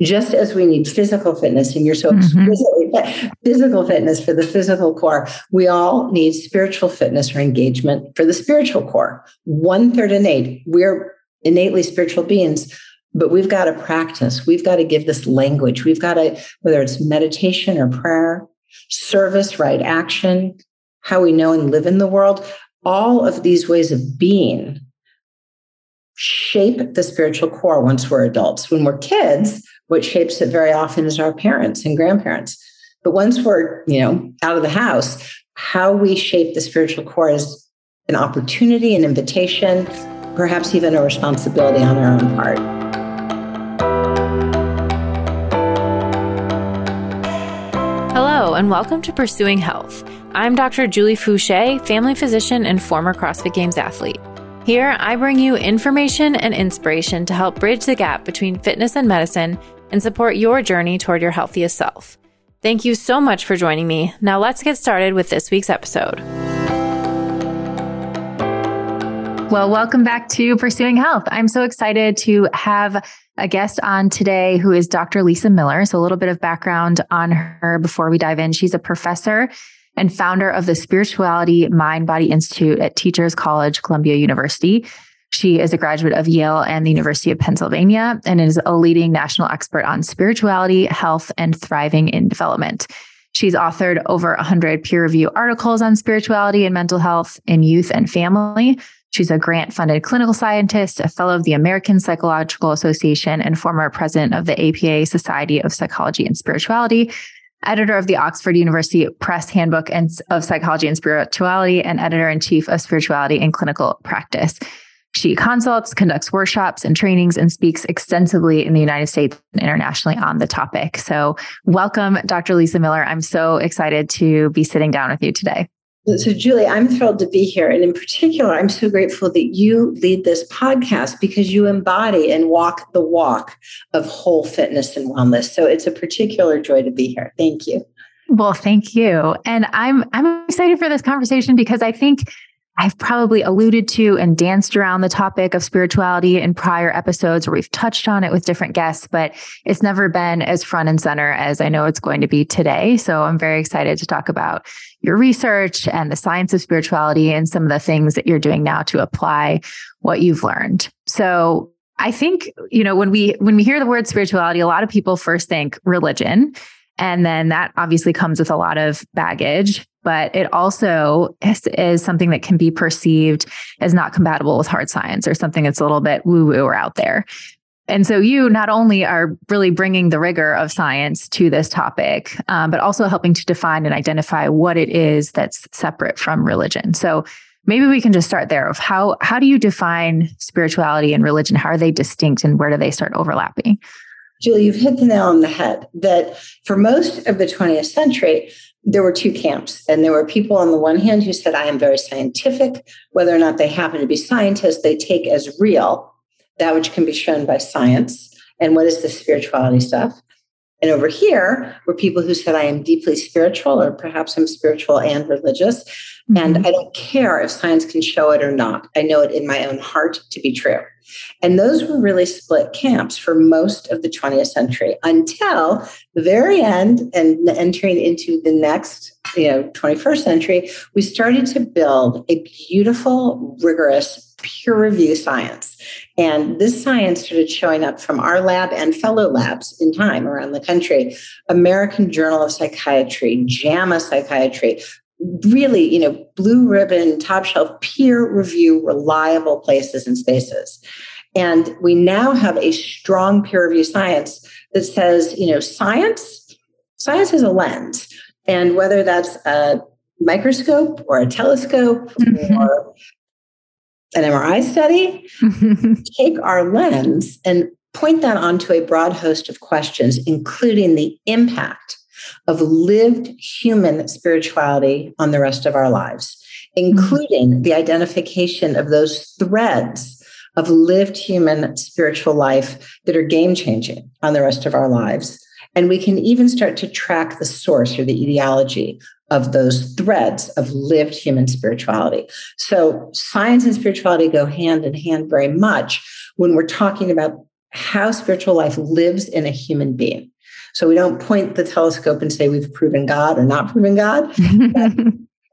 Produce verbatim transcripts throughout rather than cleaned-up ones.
Just as we need physical fitness, and you're so exquisitely mm-hmm. physical fitness for the physical core, we all need spiritual fitness or engagement for the spiritual core. One third innate. We're innately spiritual beings, but we've got to practice. We've got to give this language. We've got to, whether it's meditation or prayer, service, right action, how we know and live in the world, all of these ways of being shape the spiritual core once we're adults. When we're kids, what shapes it very often is our parents and grandparents. But once we're, you know, out of the house, how we shape the spiritual core is an opportunity, an invitation, perhaps even a responsibility on our own part. Hello, and welcome to Pursuing Health. I'm Doctor Julie Fouché, family physician and former CrossFit Games athlete. Here, I bring you information and inspiration to help bridge the gap between fitness and medicine and support your journey toward your healthiest self. Thank you so much for joining me. Now let's get started with this week's episode. Well, welcome back to Pursuing Health. I'm so excited to have a guest on today who is Doctor Lisa Miller. So a little bit of background on her before we dive in. She's a professor and founder of the Spirituality Mind Body Institute at Teachers College, Columbia University. She is a graduate of Yale and the University of Pennsylvania and is a leading national expert on spirituality, health, and thriving in development. She's authored over one hundred peer-reviewed articles on spirituality and mental health in youth and family. She's a grant-funded clinical scientist, a fellow of the American Psychological Association, and former president of the A P A Society for Psychology and Spirituality, editor of the Oxford University Press Handbook of Psychology and Spirituality, and editor-in-chief of Spirituality in Clinical Practice. She consults, conducts workshops and trainings, and speaks extensively in the United States and internationally on the topic. So welcome, Doctor Lisa Miller. I'm so excited to be sitting down with you today. So, Julie, I'm thrilled to be here. And in particular, I'm so grateful that you lead this podcast because you embody and walk the walk of whole fitness and wellness. So it's a particular joy to be here. Thank you. Well, thank you. And I'm I'm excited for this conversation because I think I've probably alluded to and danced around the topic of spirituality in prior episodes where we've touched on it with different guests, but it's never been as front and center as I know it's going to be today. So I'm very excited to talk about your research and the science of spirituality and some of the things that you're doing now to apply what you've learned. So I think, you know, when we when we hear the word spirituality, a lot of people first think religion. And then that obviously comes with a lot of baggage, but it also is, is something that can be perceived as not compatible with hard science or something that's a little bit woo-woo or out there. And so you not only are really bringing the rigor of science to this topic, um, but also helping to define and identify what it is that's separate from religion. So maybe we can just start there of how, how do you define spirituality and religion? How are they distinct and where do they start overlapping? Julie, you've hit the nail on the head that for most of the twentieth century, there were two camps. And there were people on the one hand who said, I am very scientific. Whether or not they happen to be scientists, they take as real that which can be shown by science. And what is the spirituality stuff? And over here were people who said, I am deeply spiritual, or perhaps I'm spiritual and religious. Mm-hmm. And I don't care if science can show it or not. I know it in my own heart to be true. And those were really split camps for most of the twentieth century until the very end and entering into the next, you know, twenty-first century, we started to build a beautiful, rigorous peer review science. And this science started showing up from our lab and fellow labs in time around the country. American Journal of Psychiatry, JAMA Psychiatry, really, you know, blue ribbon, top shelf, peer review, reliable places and spaces. And we now have a strong peer review science that says, you know, science, science is a lens. And whether that's a microscope or a telescope mm-hmm. or an M R I study, take our lens and point that onto a broad host of questions, including the impact of lived human spirituality on the rest of our lives, including mm-hmm. the identification of those threads of lived human spiritual life that are game-changing on the rest of our lives. And we can even start to track the source or the etiology of those threads of lived human spirituality. So science and spirituality go hand in hand very much when we're talking about how spiritual life lives in a human being. So we don't point the telescope and say we've proven God or not proven God.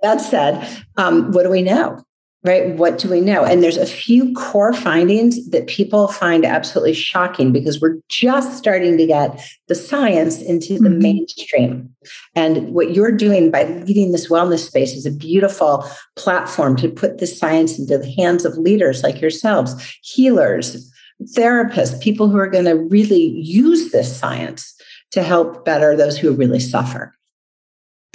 That said, um, what do we know? Right? What do we know? And there's a few core findings that people find absolutely shocking because we're just starting to get the science into the mm-hmm. mainstream. And what you're doing by leading this wellness space is a beautiful platform to put this science into the hands of leaders like yourselves, healers, therapists, people who are going to really use this science to help better those who really suffer.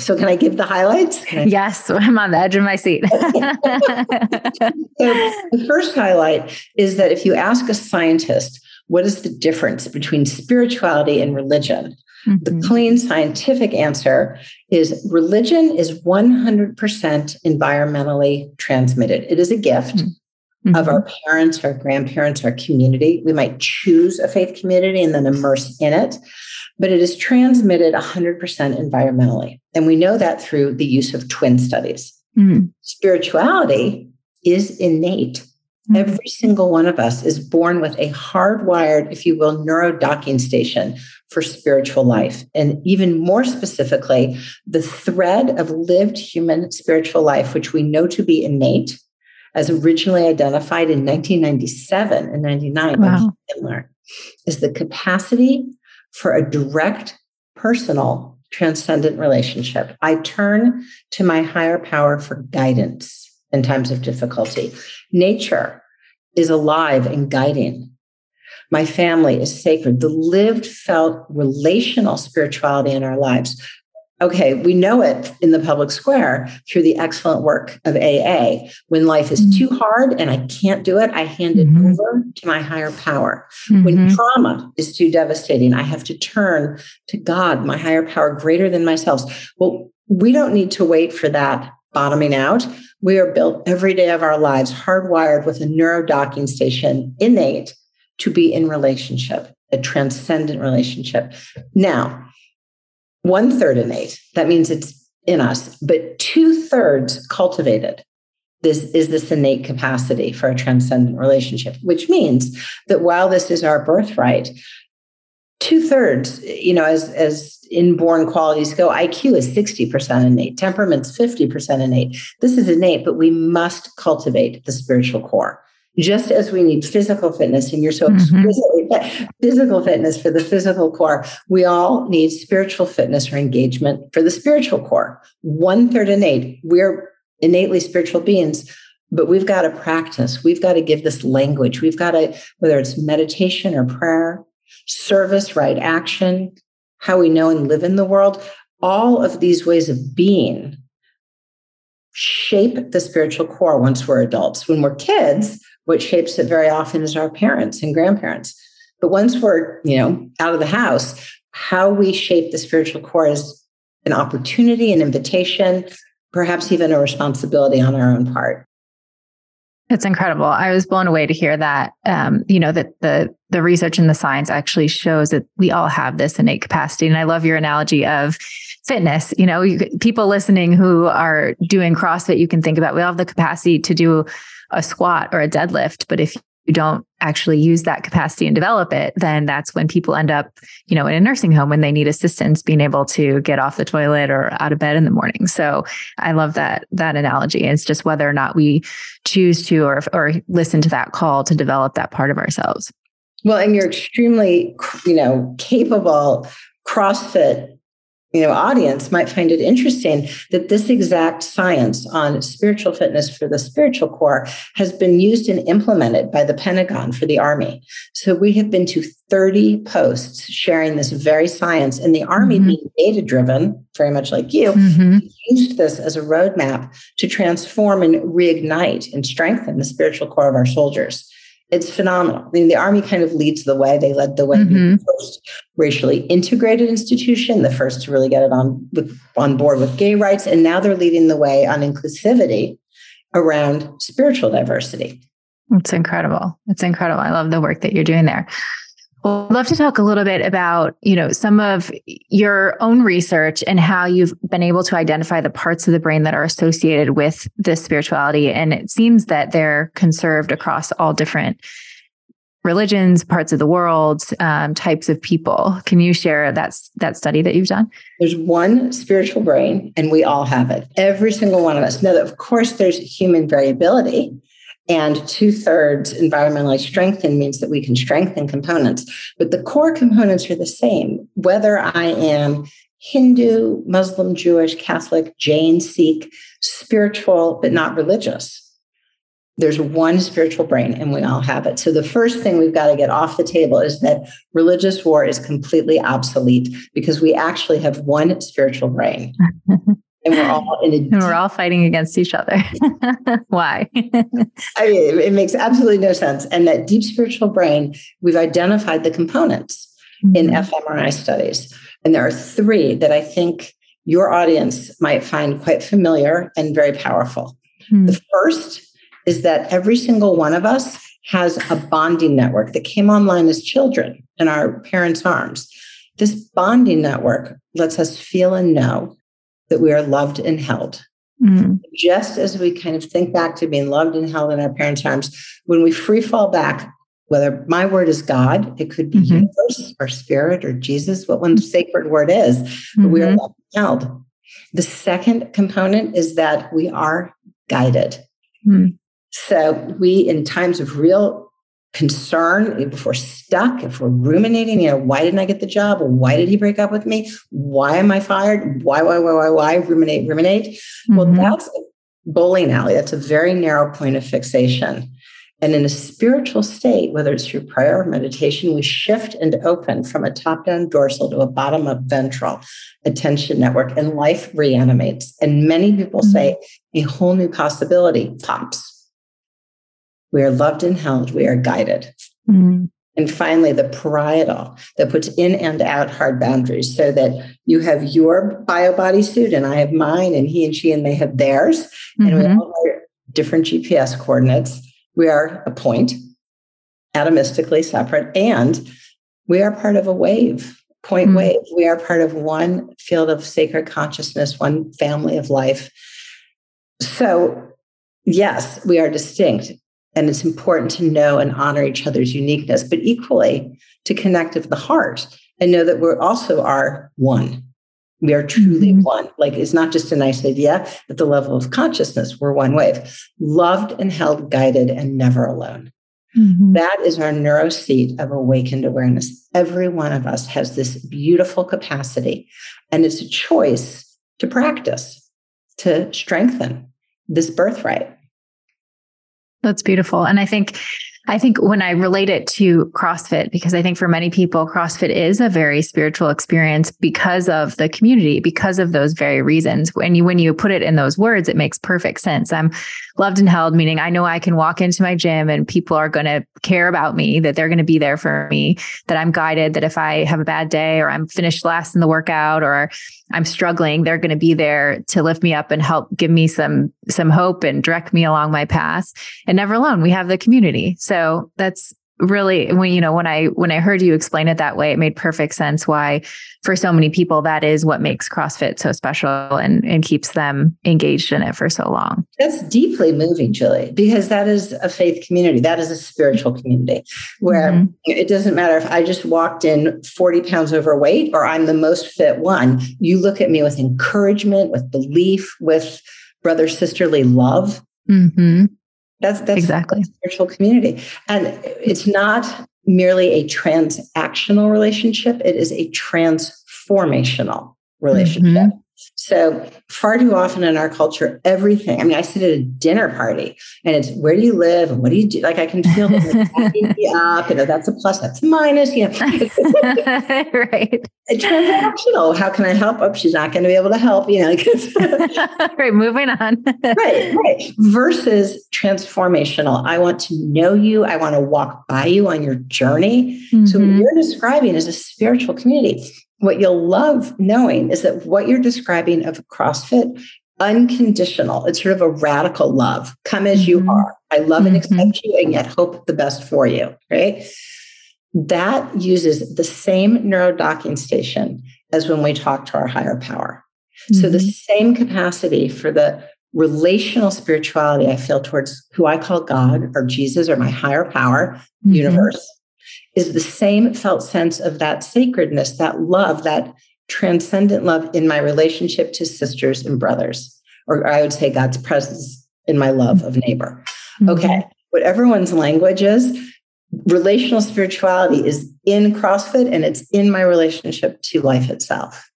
So can I give the highlights? Yes, I'm on the edge of my seat. So the first highlight is that if you ask a scientist, what is the difference between spirituality and religion? Mm-hmm. The clean scientific answer is religion is one hundred percent environmentally transmitted. It is a gift mm-hmm. of our parents, our grandparents, our community. We might choose a faith community and then immerse in it. But it is transmitted one hundred percent environmentally. And we know that through the use of twin studies. Mm-hmm. Spirituality is innate. Mm-hmm. Every single one of us is born with a hardwired, if you will, neurodocking station for spiritual life. And even more specifically, the thread of lived human spiritual life, which we know to be innate, as originally identified in nineteen ninety-seven and ninety-nine wow. by Kendler, is the capacity for a direct, personal, transcendent relationship. I turn to my higher power for guidance in times of difficulty. Nature is alive and guiding. My family is sacred. The lived, felt, relational spirituality in our lives. Okay, we know it in the public square through the excellent work of A A. When life is mm-hmm. too hard and I can't do it, I hand it mm-hmm. over to my higher power. Mm-hmm. When trauma is too devastating, I have to turn to God, my higher power greater than myself. Well, we don't need to wait for that bottoming out. We are built every day of our lives, hardwired with a neurodocking station innate to be in relationship, a transcendent relationship. Now, One third innate, that means it's in us, but two thirds cultivated. This is this innate capacity for a transcendent relationship, which means that while this is our birthright, two thirds, you know, as, as inborn qualities go, I Q is sixty percent innate, temperament's fifty percent innate. This is innate, but we must cultivate the spiritual core. Just as we need physical fitness, and you're so exquisitely mm-hmm. physical fitness for the physical core, we all need spiritual fitness or engagement for the spiritual core. One third innate. We're innately spiritual beings, but we've got to practice. We've got to give this language. We've got to, whether it's meditation or prayer, service, right action, how we know and live in the world, all of these ways of being shape the spiritual core once we're adults. When we're kids, what shapes it very often is our parents and grandparents. But once we're, you know, out of the house, how we shape the spiritual core is an opportunity, an invitation, perhaps even a responsibility on our own part. That's incredible. I was blown away to hear that, um, you know, that the the research and the science actually shows that we all have this innate capacity. And I love your analogy of fitness. You know, you, people listening who are doing CrossFit, you can think about, we all have the capacity to do a squat or a deadlift, but if you don't actually use that capacity and develop it, then that's when people end up, you know, in a nursing home when they need assistance being able to get off the toilet or out of bed in the morning. So I love that that analogy. It's just whether or not we choose to or or listen to that call to develop that part of ourselves. Well, and you're extremely, you know, capable CrossFit, you know, audience might find it interesting that this exact science on spiritual fitness for the spiritual core has been used and implemented by the Pentagon for the Army. So we have been to thirty posts sharing this very science, and the Army, mm-hmm. being data driven, very much like you, mm-hmm. used this as a roadmap to transform and reignite and strengthen the spiritual core of our soldiers. It's phenomenal. I mean, the Army kind of leads the way. They led the way, mm-hmm. the first racially integrated institution, the first to really get it on, with, on board with gay rights. And now they're leading the way on inclusivity around spiritual diversity. It's incredible. It's incredible. I love the work that you're doing there. Well, I'd love to talk a little bit about, you know, some of your own research and how you've been able to identify the parts of the brain that are associated with this spirituality. And it seems that they're conserved across all different religions, parts of the world, um, types of people. Can you share that, that study that you've done? There's one spiritual brain, and we all have it. Every single one of us. Now, of course, there's human variability, and two-thirds environmentally strengthened means that we can strengthen components. But the core components are the same, whether I am Hindu, Muslim, Jewish, Catholic, Jain, Sikh, spiritual, but not religious. There's one spiritual brain, and we all have it. So the first thing we've got to get off the table is that religious war is completely obsolete, because we actually have one spiritual brain, and we're all in a and we're all fighting against each other. Why? I mean, it makes absolutely no sense. And that deep spiritual brain, we've identified the components mm-hmm. in fMRI studies, and there are three that I think your audience might find quite familiar and very powerful. Mm-hmm. The first is that every single one of us has a bonding network that came online as children in our parents' arms. This bonding network lets us feel and know that we are loved and held. Mm. Just as we kind of think back to being loved and held in our parents' arms, when we free fall back, whether my word is God, it could be mm-hmm. universe or spirit or Jesus, what one sacred word is, mm-hmm. but we are loved and held. The second component is that we are guided. Mm. So we, in times of real concern, if we're stuck, if we're ruminating, you know, why didn't I get the job? Why did he break up with me? Why am I fired? Why, why, why, why, why? Ruminate, ruminate. Mm-hmm. Well, that's a bowling alley. That's a very narrow point of fixation. And in a spiritual state, whether it's through prayer or meditation, we shift and open from a top-down dorsal to a bottom-up ventral attention network, and life reanimates. And many people mm-hmm. say a whole new possibility pops. We are loved and held. We are guided. Mm-hmm. And finally, the parietal that puts in and out hard boundaries, so that you have your bio body suit and I have mine, and he and she and they have theirs. Mm-hmm. And we all have different G P S coordinates. We are a point, atomistically separate, and we are part of a wave, point mm-hmm. wave. We are part of one field of sacred consciousness, one family of life. So, yes, we are distinct. And it's important to know and honor each other's uniqueness, but equally to connect with the heart and know that we also are one. We are truly mm-hmm. one. Like, it's not just a nice idea. At the level of consciousness, we're one wave. Loved and held, guided, and never alone. Mm-hmm. That is our neuro seat of awakened awareness. Every one of us has this beautiful capacity, and it's a choice to practice, to strengthen this birthright. That's beautiful. And I think, I think when I relate it to CrossFit, because I think for many people, CrossFit is a very spiritual experience because of the community, because of those very reasons. When you, when you put it in those words, it makes perfect sense. I'm loved and held, meaning I know I can walk into my gym and people are going to care about me, that they're going to be there for me, that I'm guided, that if I have a bad day or I'm finished last in the workout or I'm struggling, they're going to be there to lift me up and help give me some, some hope and direct me along my path. And never alone, we have the community. So that's really, when, you know, when I, when I heard you explain it that way, it made perfect sense why for so many people, that is what makes CrossFit so special and, and keeps them engaged in it for so long. That's deeply moving, Julie, because that is a faith community. That is a spiritual community where mm-hmm. it doesn't matter if I just walked in forty pounds overweight or I'm the most fit one. You look at me with encouragement, with belief, with brother, sisterly love. Mm-hmm. That's, that's exactly a spiritual community. And it's not merely a transactional relationship. It is a transformational relationship. Mm-hmm. So far too often in our culture, everything, I mean, I sit at a dinner party and it's, where do you live? And what do you do? Like, I can feel that like, up, you know, that's a plus, that's a minus, you know. Right. It's transactional. How can I help? Oh, she's not going to be able to help, you know. Right. Moving on. Right. Right. Versus transformational. I want to know you. I want to walk by you on your journey. Mm-hmm. So what you're describing is a spiritual community. What you'll love knowing is that what you're describing of CrossFit, unconditional, it's sort of a radical love. Come as mm-hmm. you are. I love mm-hmm. and accept you and yet hope the best for you, right? That uses the same neuro docking station as when we talk to our higher power. Mm-hmm. So the same capacity for the relational spirituality I feel towards who I call God or Jesus or my higher power, mm-hmm. universe, is the same felt sense of that sacredness, that love, that transcendent love in my relationship to sisters and brothers, or I would say God's presence in my love of neighbor. Mm-hmm. Okay, whatever one's language is, relational spirituality is in CrossFit and it's in my relationship to life itself.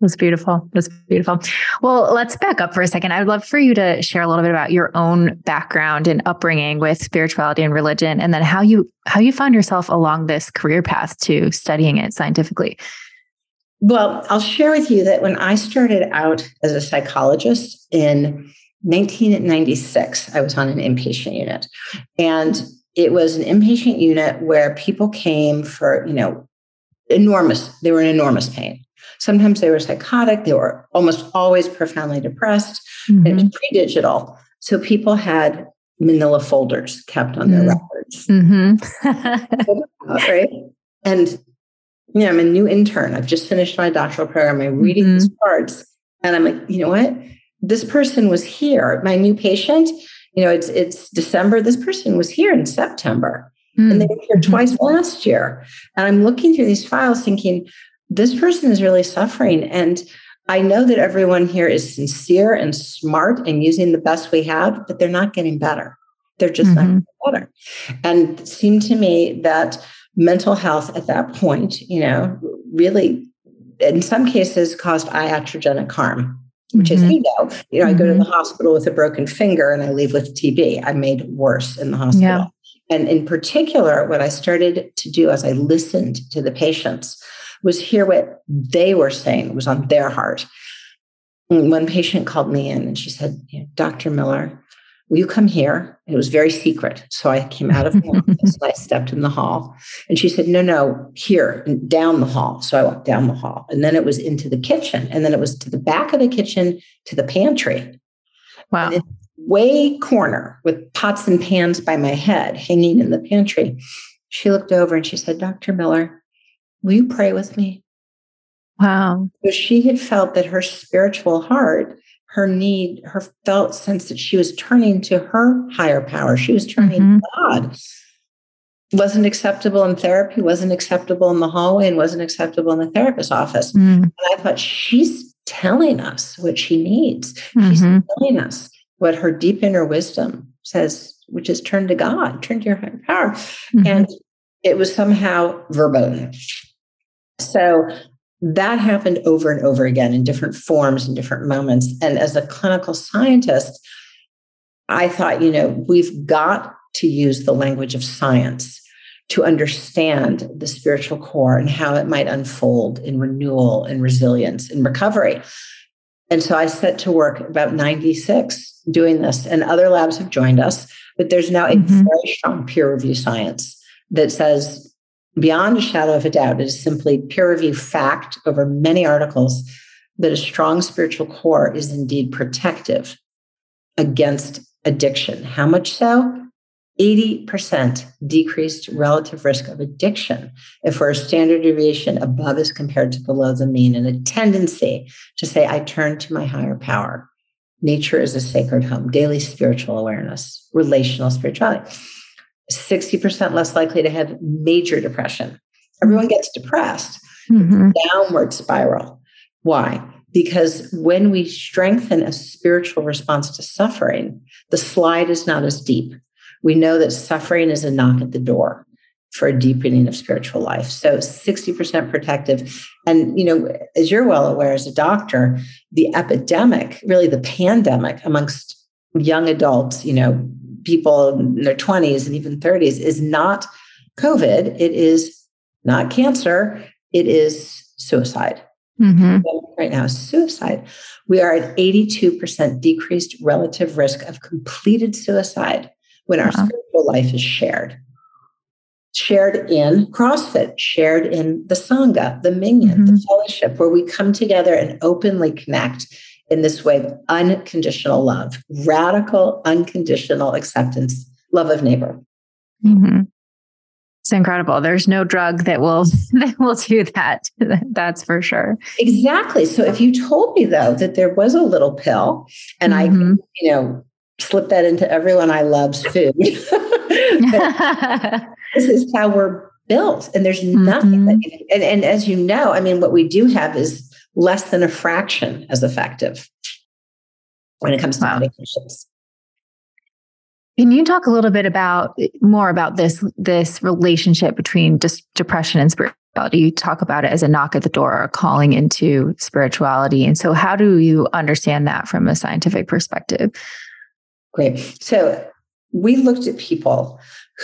That's beautiful. That's beautiful. Well, let's back up for a second. I'd love for you to share a little bit about your own background and upbringing with spirituality and religion, and then how you how you found yourself along this career path to studying it scientifically. Well, I'll share with you that when I started out as a psychologist in nineteen ninety-six, I was on an inpatient unit, and it was an inpatient unit where people came for, you know, enormous, they were in enormous pain. Sometimes they were psychotic. They were almost always profoundly depressed. Mm-hmm. It was pre-digital. So people had manila folders kept on their mm-hmm. records. Mm-hmm. Right? And, you know, I'm a new intern. I've just finished my doctoral program. I'm reading mm-hmm. these cards. And I'm like, you know what? This person was here. My new patient, you know, it's it's December. This person was here in September. Mm-hmm. And they were here twice mm-hmm. last year. And I'm looking through these files thinking, this person is really suffering. And I know that everyone here is sincere and smart and using the best we have, but they're not getting better. They're just mm-hmm. not getting better. And it seemed to me that mental health at that point, you know, really, in some cases, caused iatrogenic harm, which mm-hmm. is ego. You know, mm-hmm. I go to the hospital with a broken finger and I leave with T B. I'm made worse in the hospital. Yeah. And in particular, what I started to do as I listened to the patients was hear what they were saying. It was on their heart. And one patient called me in and she said, Doctor Miller, will you come here? And it was very secret. So I came out of my office and I stepped in the hall. And she said, no, no, here, and down the hall. So I walked down the hall. And then it was into the kitchen. And then it was to the back of the kitchen, to the pantry. Wow. And way corner with pots and pans by my head hanging in the pantry. She looked over and she said, Doctor Miller, will you pray with me? Wow. So she had felt that her spiritual heart, her need, her felt sense that she was turning to her higher power, she was turning mm-hmm. to God, wasn't acceptable in therapy, wasn't acceptable in the hallway, and wasn't acceptable in the therapist's office. Mm-hmm. And I thought, she's telling us what she needs. Mm-hmm. She's telling us what her deep inner wisdom says, which is turn to God, turn to your higher power. Mm-hmm. And it was somehow verboten. So that happened over and over again in different forms and different moments. And as a clinical scientist, I thought, you know, we've got to use the language of science to understand the spiritual core and how it might unfold in renewal and resilience and recovery. And so I set to work about ninety-six doing this, and other labs have joined us, but there's now a mm-hmm. very strong peer review science that says, beyond a shadow of a doubt, it is simply peer review fact over many articles that a strong spiritual core is indeed protective against addiction. How much so? eighty percent decreased relative risk of addiction if we're a standard deviation above as compared to below the mean, and a tendency to say, I turn to my higher power. Nature is a sacred home, daily spiritual awareness, relational spirituality. sixty percent less likely to have major depression. Everyone gets depressed. Mm-hmm. Downward spiral. Why? Because when we strengthen a spiritual response to suffering, the slide is not as deep. We know that suffering is a knock at the door for a deepening of spiritual life. So sixty percent protective. And, you know, as you're well aware as a doctor, the epidemic, really the pandemic amongst young adults, you know, people in their twenties and even thirties, is not COVID. It is not cancer. It is suicide. Mm-hmm. Right now, suicide. We are at eighty-two percent decreased relative risk of completed suicide when wow. our spiritual life is shared. Shared in CrossFit, shared in the Sangha, the Minyan, mm-hmm. the fellowship, where we come together and openly connect in this way of unconditional love, radical, unconditional acceptance, love of neighbor. Mm-hmm. It's incredible. There's no drug that will that will do that. That's for sure. Exactly. So if you told me though that there was a little pill, and mm-hmm. I, you know, slip that into everyone I love's food. This is how we're built, and there's nothing. Mm-hmm. That, and, and as you know, I mean, what we do have is less than a fraction as effective when it comes to wow. medications. Can you talk a little bit about more about this this relationship between dis- depression and spirituality? You talk about it as a knock at the door or a calling into spirituality. And so how do you understand that from a scientific perspective? Great. So we looked at people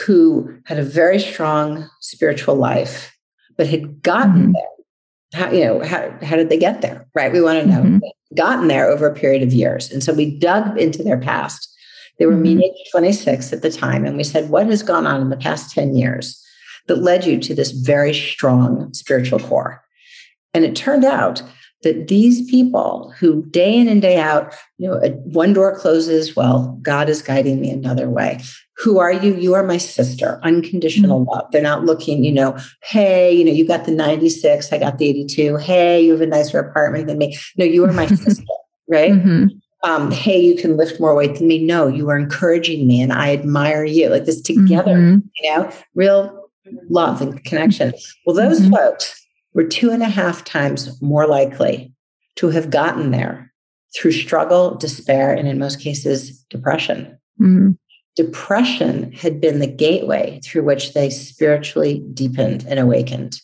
who had a very strong spiritual life, but had gotten mm-hmm. there. How, you know, how, how did they get there? Right. We want to know. Mm-hmm. They'd gotten there over a period of years. And so we dug into their past. They were mm-hmm. mean age twenty-six at the time. And we said, what has gone on in the past ten years that led you to this very strong spiritual core? And it turned out that these people who day in and day out, you know, one door closes, well, God is guiding me another way. Who are you? You are my sister, unconditional mm-hmm. love. They're not looking, you know, hey, you know, you got the ninety-six, I got the eighty-two. Hey, you have a nicer apartment than me. No, you are my sister, right? Mm-hmm. Um, hey, you can lift more weight than me. No, you are encouraging me and I admire you. Like this together, mm-hmm. you know, real love and connection. Well, those mm-hmm. folks were two and a half times more likely to have gotten there through struggle, despair, and in most cases, depression. Mm-hmm. Depression had been the gateway through which they spiritually deepened and awakened.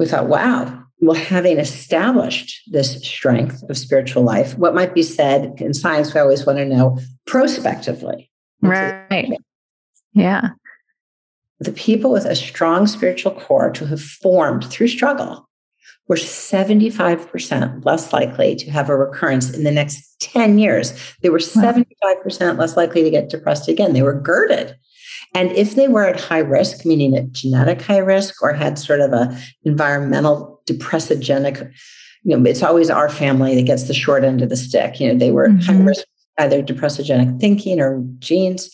We thought, wow. Well, having established this strength of spiritual life, what might be said in science, we always want to know prospectively. Right. Yeah. The people with a strong spiritual core to have formed through struggle were seventy-five percent less likely to have a recurrence in the next ten years. They were seventy-five percent less likely to get depressed again. They were girded. And if they were at high risk, meaning at genetic high risk or had sort of a environmental depressogenic, you know, it's always our family that gets the short end of the stick. You know, they were mm-hmm. high risk, either depressogenic thinking or genes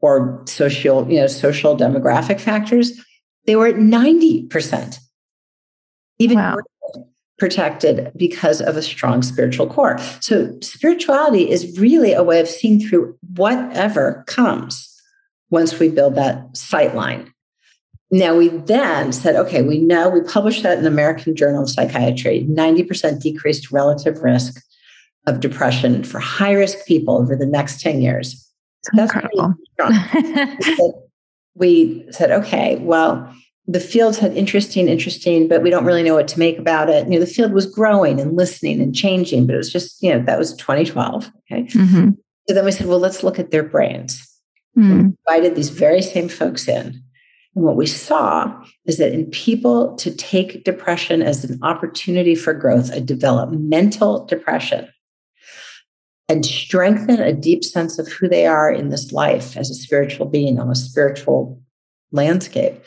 or social, you know, social demographic factors. They were at ninety percent, even wow. protected because of a strong spiritual core. So spirituality is really a way of seeing through whatever comes. Once we build that sight line. Now we then said, okay, we know we published that in the American Journal of Psychiatry, ninety percent decreased relative risk of depression for high risk people over the next ten years. That's incredible. Really strong. We said, okay, well, the field's had interesting, interesting, but we don't really know what to make about it. You know, the field was growing and listening and changing, but it was just, you know, that was twenty twelve. Okay. Mm-hmm. So then we said, well, let's look at their brains. Mm-hmm. We invited these very same folks in. And what we saw is that in people to take depression as an opportunity for growth, a developmental depression, and strengthen a deep sense of who they are in this life as a spiritual being on a spiritual landscape,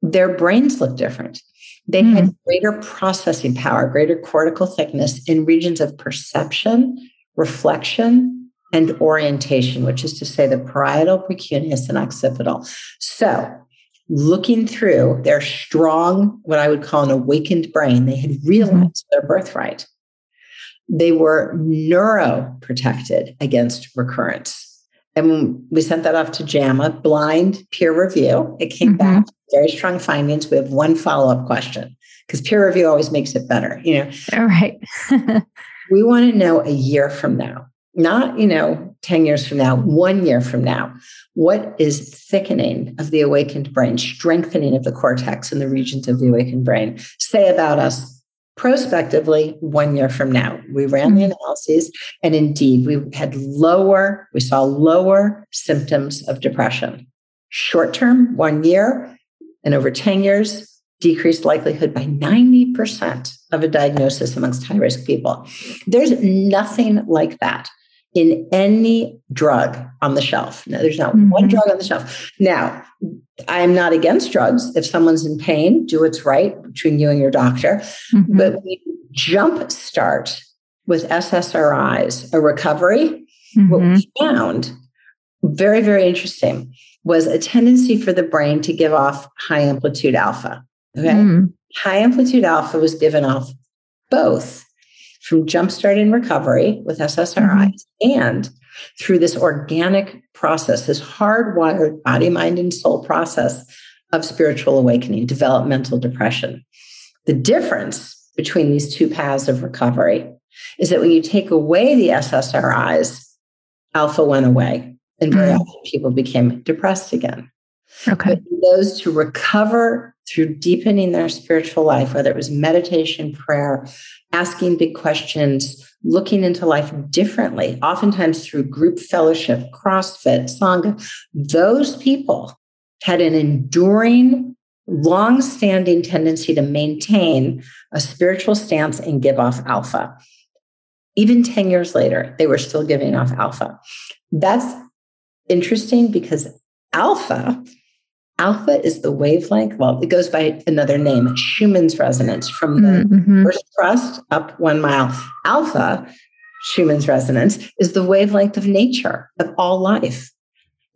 their brains look different. They mm-hmm. had greater processing power, greater cortical thickness in regions of perception, reflection, and orientation, which is to say the parietal, precuneus, and occipital. So looking through their strong, what I would call an awakened brain, they had realized their birthright. They were neuroprotected against recurrence. And when we sent that off to JAMA, blind peer review. It came mm-hmm. back, very strong findings. We have one follow-up question because peer review always makes it better. You know, all right. We want to know a year from now. Not, you know, ten years from now, one year from now, what is thickening of the awakened brain, strengthening of the cortex in the regions of the awakened brain, say about us prospectively one year from now? We ran the analyses and indeed we had lower, we saw lower symptoms of depression. Short-term, one year, and over ten years, decreased likelihood by ninety percent of a diagnosis amongst high-risk people. There's nothing like that in any drug on the shelf. No, there's not mm-hmm. one drug on the shelf. Now, I'm not against drugs. If someone's in pain, do what's right between you and your doctor. Mm-hmm. But when you jump start with S S R Is, a recovery, mm-hmm. what we found, very, very interesting, was a tendency for the brain to give off high amplitude alpha. Okay. Mm. High amplitude alpha was given off both from jumpstart and recovery with S S R Is mm. and through this organic process, this hardwired body, mind, and soul process of spiritual awakening, developmental depression. The difference between these two paths of recovery is that when you take away the S S R Is, alpha went away, and very mm. often people became depressed again. Okay. But those to recover through deepening their spiritual life, whether it was meditation, prayer, asking big questions, looking into life differently, oftentimes through group fellowship, CrossFit, Sangha, those people had an enduring, long-standing tendency to maintain a spiritual stance and give off alpha. Even ten years later, they were still giving off alpha. That's interesting because alpha, alpha is the wavelength. Well, it goes by another name, Schumann's resonance, from the mm-hmm. first crust up one mile. Alpha, Schumann's resonance, is the wavelength of nature, of all life.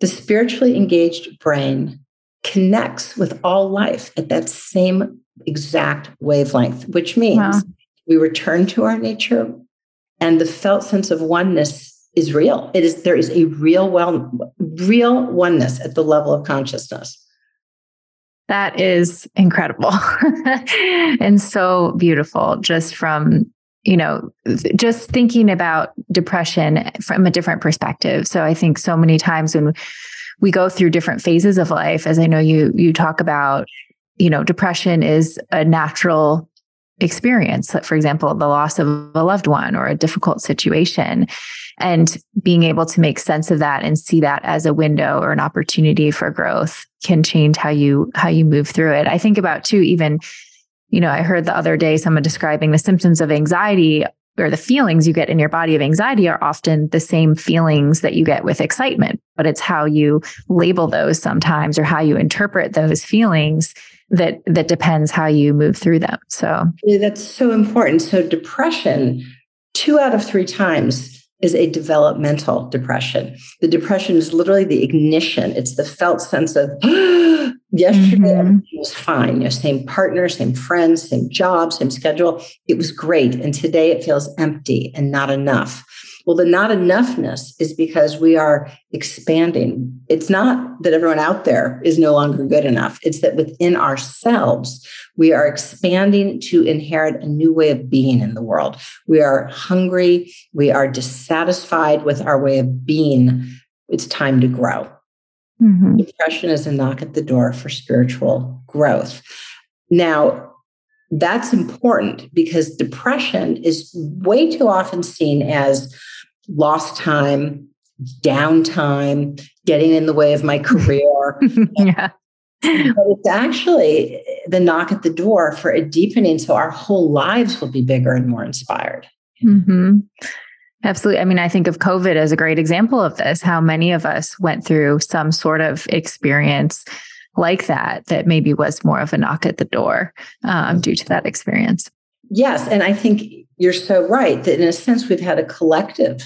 The spiritually engaged brain connects with all life at that same exact wavelength, which means wow. we return to our nature, and the felt sense of oneness is real. It is there is a real well, real oneness at the level of consciousness. That is incredible and so beautiful. Just from you know, just thinking about depression from a different perspective. So I think so many times when we go through different phases of life, as I know you you talk about, you know, depression is a natural experience. For example, the loss of a loved one or a difficult situation, and being able to make sense of that and see that as a window or an opportunity for growth can change how you how you move through it. I think about too, even. You know, I heard the other day someone describing the symptoms of anxiety, or the feelings you get in your body of anxiety are often the same feelings that you get with excitement, but it's how you label those sometimes, or how you interpret those feelings that that depends how you move through them. So yeah, that's so important. So depression, two out of three times is a developmental depression. The depression is literally the ignition. It's the felt sense of yesterday mm-hmm. everything was fine. You know, same partner, same friends, same job, same schedule. It was great. And today it feels empty and not enough. Well, the not enoughness is because we are expanding. It's not that everyone out there is no longer good enough. It's that within ourselves, we are expanding to inherit a new way of being in the world. We are hungry. We are dissatisfied with our way of being. It's time to grow. Mm-hmm. Depression is a knock at the door for spiritual growth. Now, that's important because depression is way too often seen as lost time, downtime, getting in the way of my career. yeah. But it's actually the knock at the door for a deepening. So our whole lives will be bigger and more inspired. Mm-hmm. Absolutely. I mean, I think of COVID as a great example of this, how many of us went through some sort of experience like that, that maybe was more of a knock at the door um, due to that experience. Yes. And I think you're so right that in a sense, we've had a collective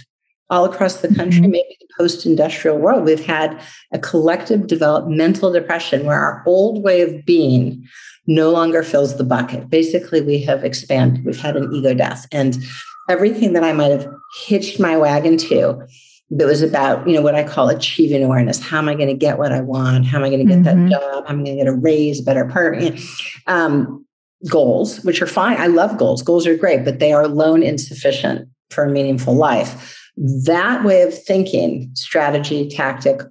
all across the country, mm-hmm. maybe the post-industrial world, we've had a collective developmental depression where our old way of being no longer fills the bucket. Basically, we have expanded, we've had an ego death, and everything that I might have hitched my wagon to that was about, you know, what I call achieving awareness. How am I going to get what I want? How am I going to get mm-hmm. that job? How am I going to get a raise, better partner? Um, goals, which are fine. I love goals. Goals are great, but they are alone insufficient for a meaningful life. That way of thinking, strategy, tactic,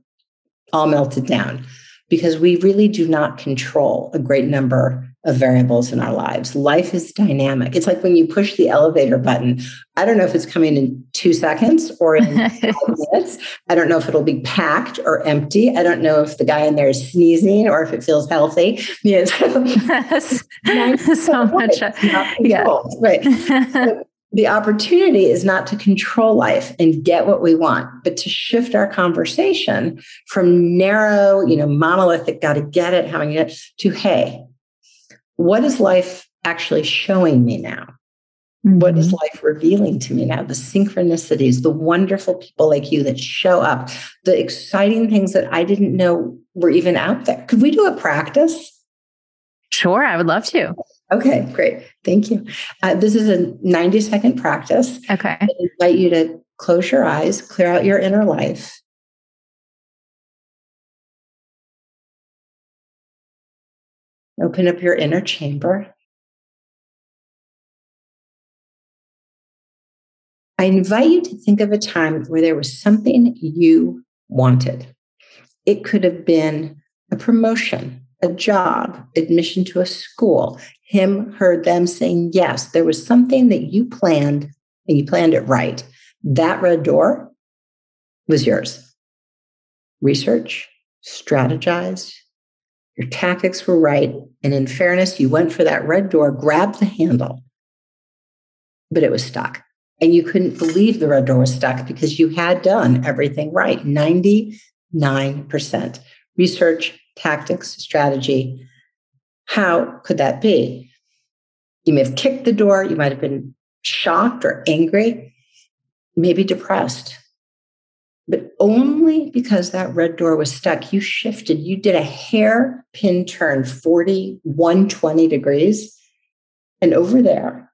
all melted down because we really do not control a great number of variables in our lives. Life is dynamic. It's like when you push the elevator button. I don't know if it's coming in two seconds or in five minutes. I don't know if it'll be packed or empty. I don't know if the guy in there is sneezing or if it feels healthy. Yeah, so, yes. so much. Yeah. Right. So the opportunity is not to control life and get what we want, but to shift our conversation from narrow, you know, monolithic, got to get it, how am I going to, to, hey, what is life actually showing me now? Mm-hmm. What is life revealing to me now? The synchronicities, the wonderful people like you that show up, the exciting things that I didn't know we're even out there. Could we do a practice? Sure, I would love to. Okay, great. Thank you. Uh, this is a ninety second practice. Okay. I invite you to close your eyes, clear out your inner life. Open up your inner chamber. I invite you to think of a time where there was something you wanted. It could have been a promotion, a job, admission to a school, him, her, them saying yes. There was something that you planned and you planned it right. That red door was yours. Research, strategize. Your tactics were right. And in fairness, you went for that red door, grabbed the handle, but it was stuck. And you couldn't believe the red door was stuck because you had done everything right. ninety-nine percent research, tactics, strategy. How could that be? You may have kicked the door. You might have been shocked or angry, maybe depressed. But only because that red door was stuck, you shifted. You did a hairpin turn, forty, one hundred twenty degrees. And over there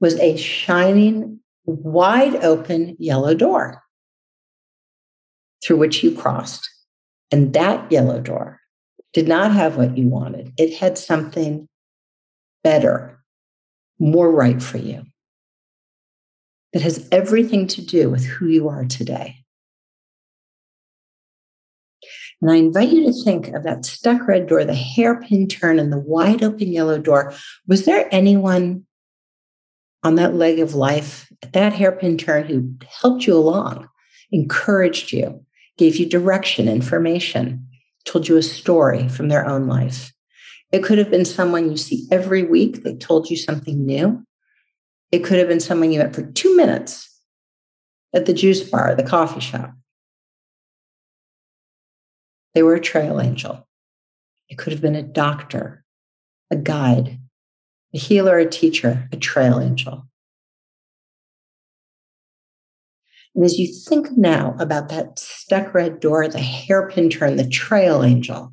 was a shining, wide open yellow door through which you crossed. And that yellow door did not have what you wanted. It had something better, more right for you. That has everything to do with who you are today. And I invite you to think of that stuck red door, the hairpin turn, and the wide open yellow door. Was there anyone on that leg of life, at that hairpin turn, who helped you along, encouraged you, gave you direction, information, told you a story from their own life? It could have been someone you see every week that told you something new. It could have been someone you met for two minutes at the juice bar, the coffee shop. They were a trail angel. It could have been a doctor, a guide, a healer, a teacher, a trail angel. And as you think now about that stuck red door, the hairpin turn, the trail angel,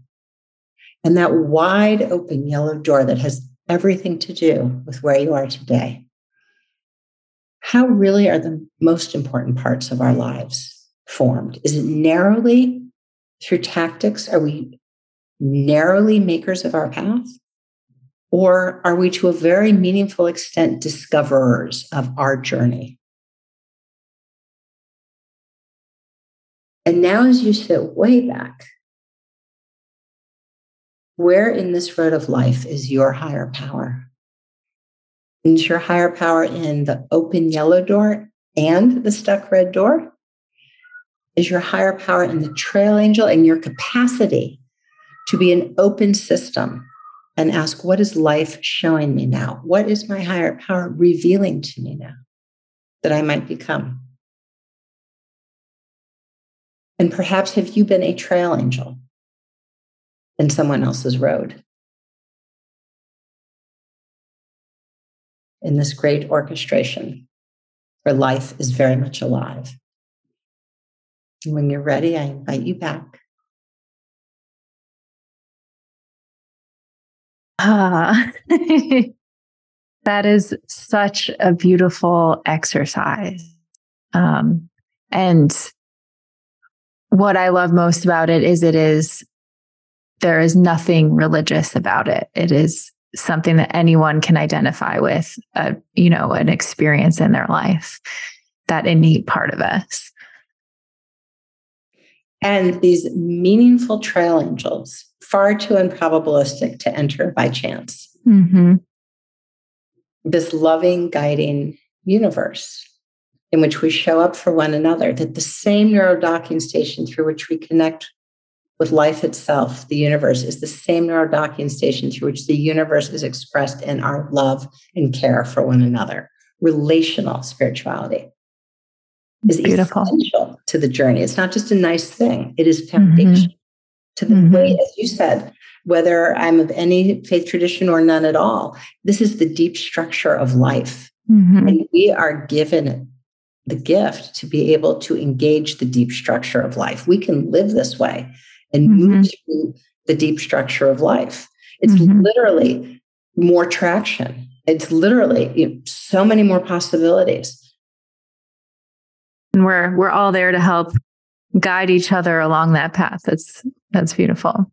and that wide open yellow door that has everything to do with where you are today, how really are the most important parts of our lives formed? Is it narrowly through tactics? Are we narrowly makers of our path? Or are we, to a very meaningful extent, discoverers of our journey? And now, as you sit way back, where in this road of life is your higher power? Is your higher power in the open yellow door and the stuck red door? Is your higher power in the trail angel and your capacity to be an open system and ask, what is life showing me now? What is my higher power revealing to me now that I might become? And perhaps have you been a trail angel in someone else's road? In this great orchestration where life is very much alive. And when you're ready, I invite you back. Ah, that is such a beautiful exercise. Um, and what I love most about it is it is, there is nothing religious about it. It is something that anyone can identify with, uh, you know, an experience in their life, that innate part of us. And these meaningful trail angels, far too improbabilistic to enter by chance. Mm-hmm. This loving, guiding universe in which we show up for one another, that the same neurodocking station through which we connect with life itself, the universe, is the same neurodocking station through which the universe is expressed in our love and care for one another. Relational spirituality is Beautiful. Essential to the journey. It's not just a nice thing. It is foundation mm-hmm. to the mm-hmm. way, as you said, whether I'm of any faith tradition or none at all, this is the deep structure of life. Mm-hmm. And we are given the gift to be able to engage the deep structure of life. We can live this way. and mm-hmm. move through the deep structure of life. It's mm-hmm. literally more traction. It's literally you know, so many more possibilities. And we're we're all there to help guide each other along that path. That's that's beautiful.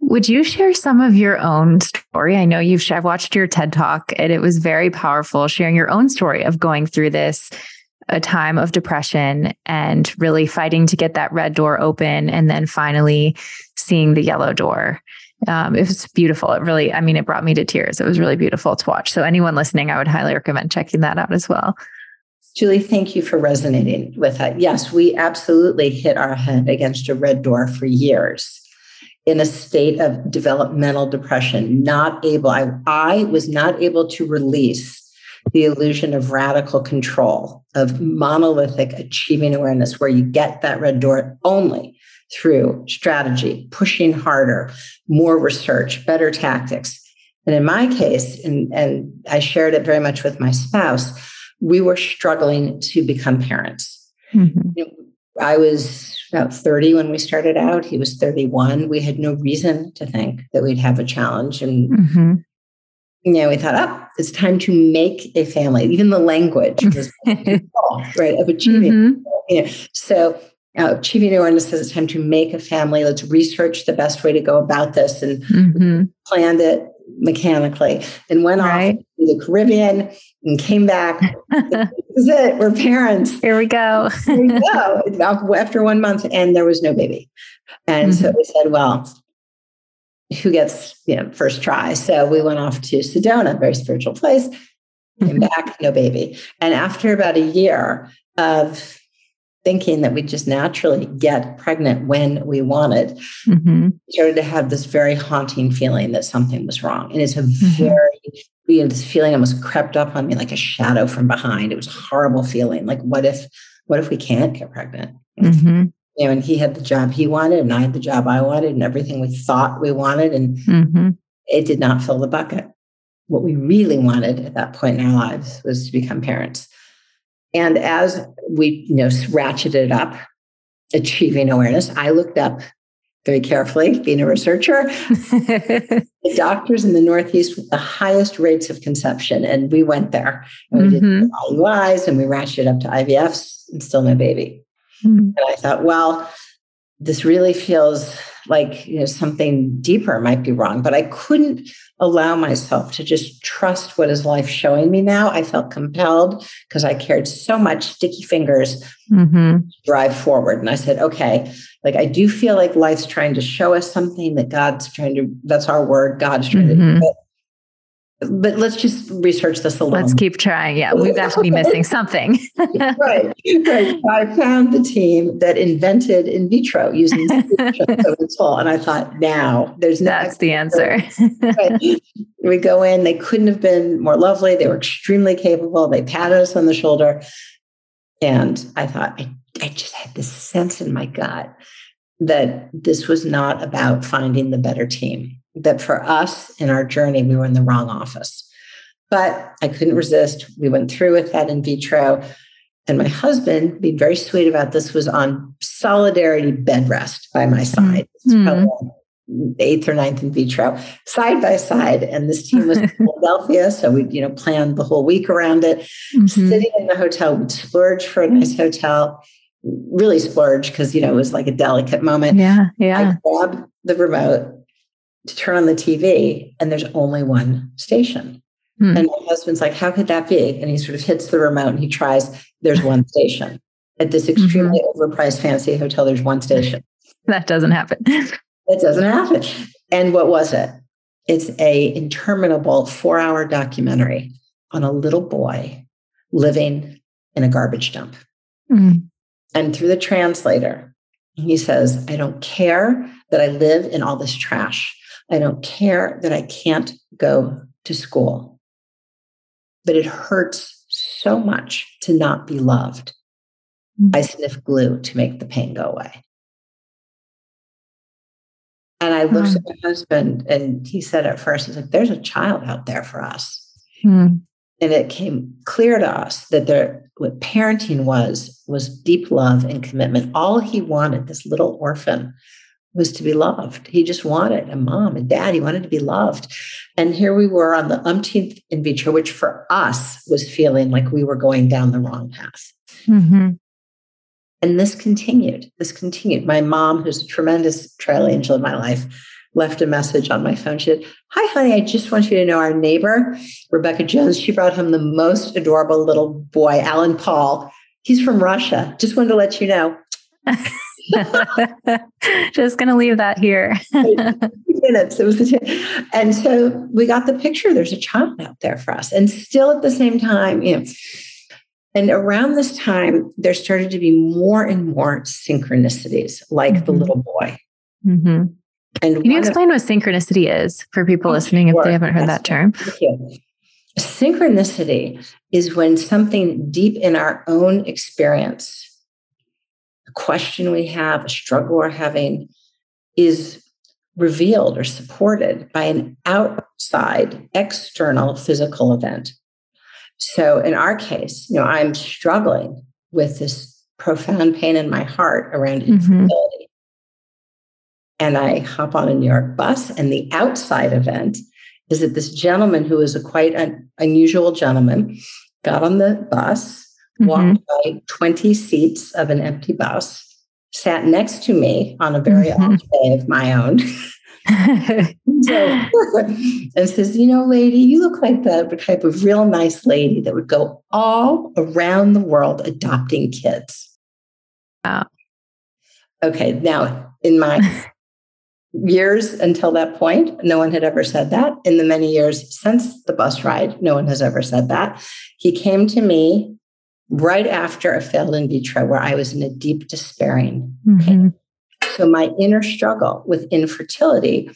Would you share some of your own story? I know you've I've watched your TED Talk, and it was very powerful, sharing your own story of going through this a time of depression and really fighting to get that red door open, and then finally seeing the yellow door. Um, it was beautiful. It really, I mean, it brought me to tears. It was really beautiful to watch. So anyone listening, I would highly recommend checking that out as well. Julie, thank you for resonating with that. Yes, we absolutely hit our head against a red door for years in a state of developmental depression, not able, I, I was not able to release the illusion of radical control, of monolithic achieving awareness, where you get that red door only through strategy, pushing harder, more research, better tactics. And in my case, and, and I shared it very much with my spouse, we were struggling to become parents. Mm-hmm. You know, I was about thirty when we started out. He was thirty-one. We had no reason to think that we'd have a challenge. And, mm-hmm. you know, we thought, oh, it's time to make a family. Even the language was right, of achieving. Mm-hmm. You know, so uh, achieving awareness says it's time to make a family. Let's research the best way to go about this. And mm-hmm. planned it mechanically and went right. off to the Caribbean and came back. This is it. We're parents. Here we go. Here we go. After one month, and there was no baby. And mm-hmm. so we said, well, who gets, you know, first try? So we went off to Sedona, a very spiritual place, came mm-hmm. back, no baby. And after about a year of thinking that we just naturally get pregnant when we wanted, mm-hmm. we started to have this very haunting feeling that something was wrong. And it's a mm-hmm. very, you know, this feeling almost crept up on me like a shadow from behind. It was a horrible feeling. Like, what if, what if we can't get pregnant? Mm-hmm. You know, and he had the job he wanted, and I had the job I wanted, and everything we thought we wanted. And mm-hmm. it did not fill the bucket. What we really wanted at that point in our lives was to become parents. And as we, you know, ratcheted up achieving awareness, I looked up very carefully, being a researcher, the doctors in the Northeast with the highest rates of conception. And we went there, and we mm-hmm. did I U Is, and we ratcheted up to I V Fs, and still no baby. Mm-hmm. And I thought, well, this really feels like, you know, something deeper might be wrong, but I couldn't allow myself to just trust what is life showing me now. I felt compelled because I cared so much, sticky fingers, mm-hmm. to drive forward. And I said, okay, like, I do feel like life's trying to show us something that God's trying to, that's our word, God's trying mm-hmm. to do it. But let's just research this alone. Let's keep trying. Yeah, we've got to be missing something. right, right. I found the team that invented in vitro using this tool, and I thought, now there's no. That's the answer. Right. We go in. They couldn't have been more lovely. They were extremely capable. They patted us on the shoulder, and I thought, I, I just had this sense in my gut that this was not about finding the better team. That for us in our journey, we were in the wrong office. But I couldn't resist. We went through with that in vitro. And my husband, being very sweet about this, was on solidarity bed rest by my side. It's probably mm. eighth or ninth in vitro, side by side. And this team was in Philadelphia. So we, you know, planned the whole week around it. Mm-hmm. Sitting in the hotel, we'd splurge for a nice hotel. Really splurge because, you know, it was like a delicate moment. Yeah, yeah. I grabbed the remote to turn on the T V, and there's only one station. Hmm. And my husband's like, how could that be? And he sort of hits the remote and he tries, there's one station. At this extremely mm-hmm. overpriced fancy hotel, there's one station. That doesn't happen. It doesn't happen. And what was it? It's a interminable four-hour documentary on a little boy living in a garbage dump. Mm. And through the translator, he says, I don't care that I live in all this trash. I don't care that I can't go to school, but it hurts so much to not be loved. Mm-hmm. I sniff glue to make the pain go away. And I looked mm-hmm. at my husband, and he said at first, he's like, there's a child out there for us. Mm-hmm. And it came clear to us that there, what parenting was, was deep love and commitment. All he wanted, this little orphan, was to be loved. He just wanted a mom and dad. He wanted to be loved. And here we were on the umpteenth in vitro, which for us was feeling like we were going down the wrong path. Mm-hmm. And this continued, this continued. My mom, who's a tremendous trail angel in my life, left a message on my phone. She said, "Hi, honey, I just want you to know our neighbor, Rebecca Jones, she brought home the most adorable little boy, Alan Paul. He's from Russia. Just wanted to let you know." Just going to leave that here. Minutes. It was the and so we got the picture. There's a child out there for us. And still at the same time, you know, and around this time, there started to be more and more synchronicities, like mm-hmm. the little boy. Mm-hmm. And can you explain of, what synchronicity is for people listening sure. if they haven't heard That's that term? Synchronicity is when something deep in our own experience, a question we have, a struggle we're having, is revealed or supported by an outside, external physical event. So in our case, you know, I'm struggling with this profound pain in my heart around mm-hmm. infertility. And I hop on a New York bus, and the outside event is that this gentleman, who is a quite un- unusual gentleman, got on the bus, mm-hmm. walked by twenty seats of an empty bus, sat next to me on a very mm-hmm. odd day of my own, so, and says, "You know, lady, you look like the type of real nice lady that would go all around the world adopting kids." Wow. Okay, now in my years until that point, no one had ever said that. In the many years since the bus ride, no one has ever said that. He came to me right after a failed in vitro where I was in a deep despairing pain. Mm-hmm. So my inner struggle with infertility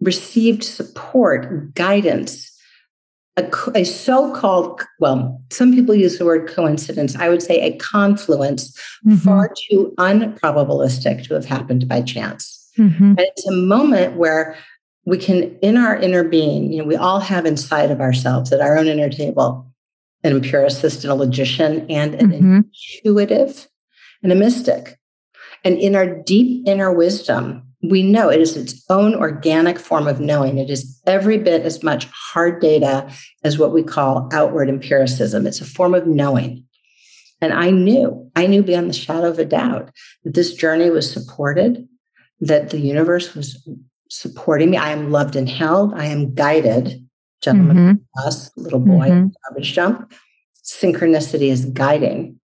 received support, guidance, a, a so-called, well, some people use the word coincidence. I would say a confluence mm-hmm. far too unprobabilistic to have happened by chance. Mm-hmm. And it's a moment where we can, in our inner being, you know, we all have inside of ourselves at our own inner table, an empiricist and a logician and an mm-hmm. intuitive and a mystic. And in our deep inner wisdom, we know it is its own organic form of knowing. It is every bit as much hard data as what we call outward empiricism. It's a form of knowing. And I knew, I knew beyond the shadow of a doubt that this journey was supported, that the universe was supporting me. I am loved and held. I am guided. Gentleman, mm-hmm. us, little boy, mm-hmm. garbage jump. Synchronicity is guiding.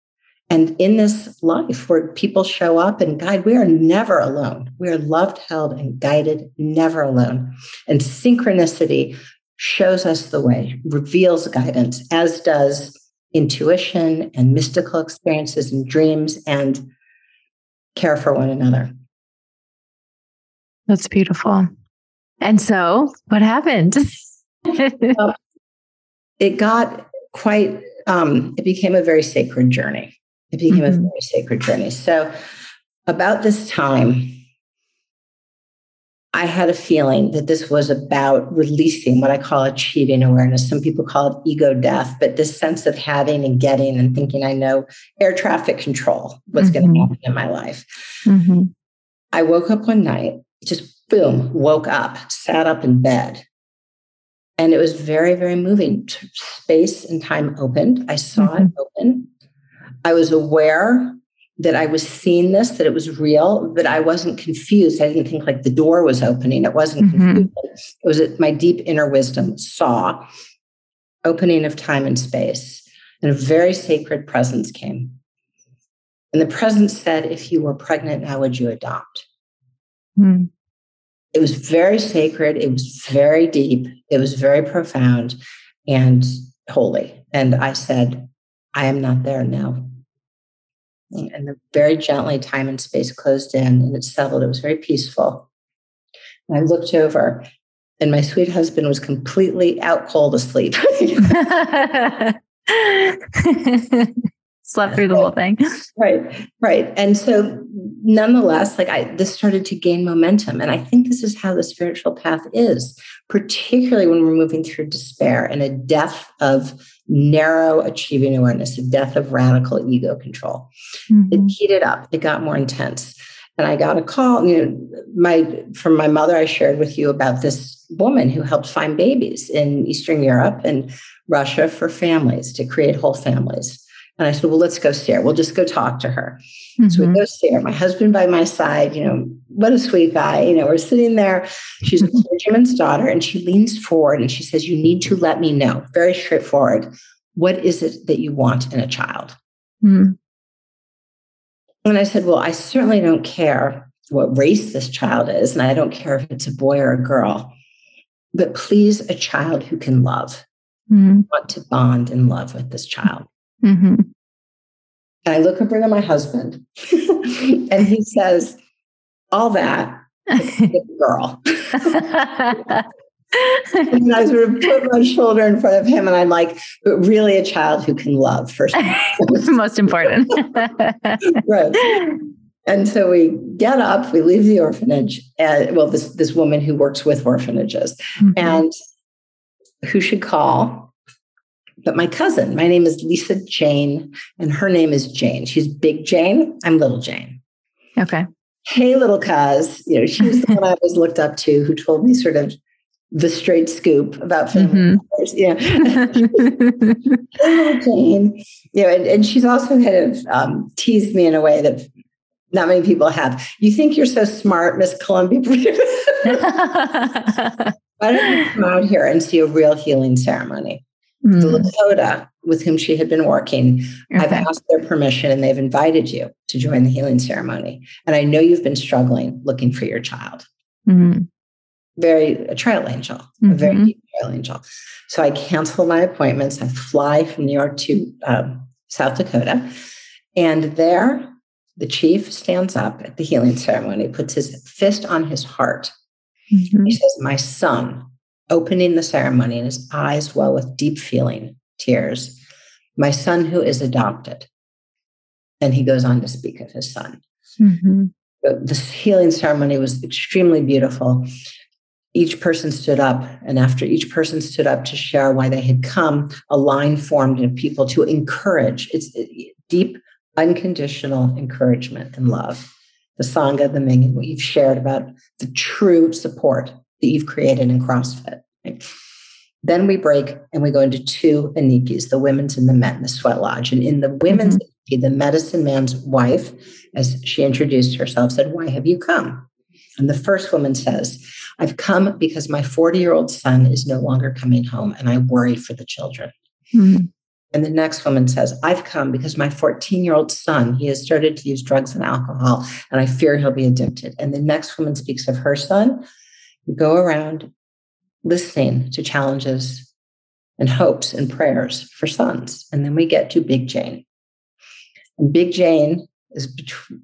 And in this life where people show up and guide, we are never alone. We are loved, held, and guided, never alone. And synchronicity shows us the way, reveals guidance, as does intuition and mystical experiences and dreams and care for one another. That's beautiful. And so what happened? um, it got quite, um, it became a very sacred journey. It became mm-hmm. a very sacred journey. So about this time, I had a feeling that this was about releasing what I call achieving awareness. Some people call it ego death, but this sense of having and getting and thinking I know air traffic control, what's mm-hmm. going to happen in my life. Mm-hmm. I woke up one night, just boom, woke up, sat up in bed. And it was very, very moving. Space and time opened. I saw mm-hmm. it open. I was aware that I was seeing this, that it was real, but I wasn't confused. I didn't think like the door was opening. It wasn't mm-hmm. confused. It was my deep inner wisdom saw opening of time and space. And a very sacred presence came. And the presence said, "If you were pregnant, how would you adopt?" Mm. It was very sacred. It was very deep. It was very profound and holy. And I said, "I am not there now." And the, very gently, time and space closed in and it settled. It was very peaceful. And I looked over and my sweet husband was completely out cold asleep. Slept through the whole thing. Right, right. And so nonetheless, like I, this started to gain momentum. And I think this is how the spiritual path is, particularly when we're moving through despair and a death of narrow achieving awareness, a death of radical ego control. Mm-hmm. It heated up. It got more intense. And I got a call, you know, my from my mother. I shared with you about this woman who helps find babies in Eastern Europe and Russia for families, to create whole families. And I said, well, let's go see her. We'll just go talk to her. Mm-hmm. So we go see her. My husband by my side, you know, what a sweet guy. You know, we're sitting there. She's a clergyman's daughter, and she leans forward and she says, you need to let me know, very straightforward, what is it that you want in a child? Mm-hmm. And I said, well, I certainly don't care what race this child is, and I don't care if it's a boy or a girl, but please, a child who can love. Mm-hmm. I want to bond in love with this child. Mm-hmm. And I look over to my husband and he says, all that girl. And I sort of put my shoulder in front of him and I'm like, but really a child who can love first. It's most important. Right. And so we get up, we leave the orphanage, and well, this this woman who works with orphanages. Mm-hmm. And who should call? But my cousin. My name is Lisa Jane, and her name is Jane. She's Big Jane. I'm Little Jane. Okay. Hey, little cuz. You know, she was the one I always looked up to, who told me sort of the straight scoop about family matters. Mm-hmm. Yeah. Hey, little Jane. You know, and, and she's also kind of um, teased me in a way that not many people have. You think you're so smart, Miss Columbia? Why don't you come out here and see a real healing ceremony? Mm. The Lakota, with whom she had been working, okay, I've asked their permission and they've invited you to join the healing ceremony. And I know you've been struggling looking for your child. Mm-hmm. Very, a trail angel, mm-hmm. a very deep trail angel. So I cancel my appointments. I fly from New York to um, South Dakota. And there, the chief stands up at the healing ceremony, puts his fist on his heart. Mm-hmm. He says, my son, opening the ceremony, and his eyes well with deep feeling, tears, my son who is adopted. And he goes on to speak of his son. Mm-hmm. This healing ceremony was extremely beautiful. Each person stood up, and after each person stood up to share why they had come, a line formed of people to encourage. It's deep, unconditional encouragement and love. The Sangha, the Ming, and what you've shared about the true support that you've created in CrossFit. Right? Then we break and we go into two anikis, the women's and the men, the sweat lodge. And in the women's, mm-hmm. the medicine man's wife, as she introduced herself, said, why have you come? And the first woman says, I've come because my forty-year-old son is no longer coming home and I worry for the children. Mm-hmm. And the next woman says, I've come because my fourteen-year-old son, he has started to use drugs and alcohol, and I fear he'll be addicted. And the next woman speaks of her son. We go around listening to challenges and hopes and prayers for sons. And then we get to Big Jane. And Big Jane is,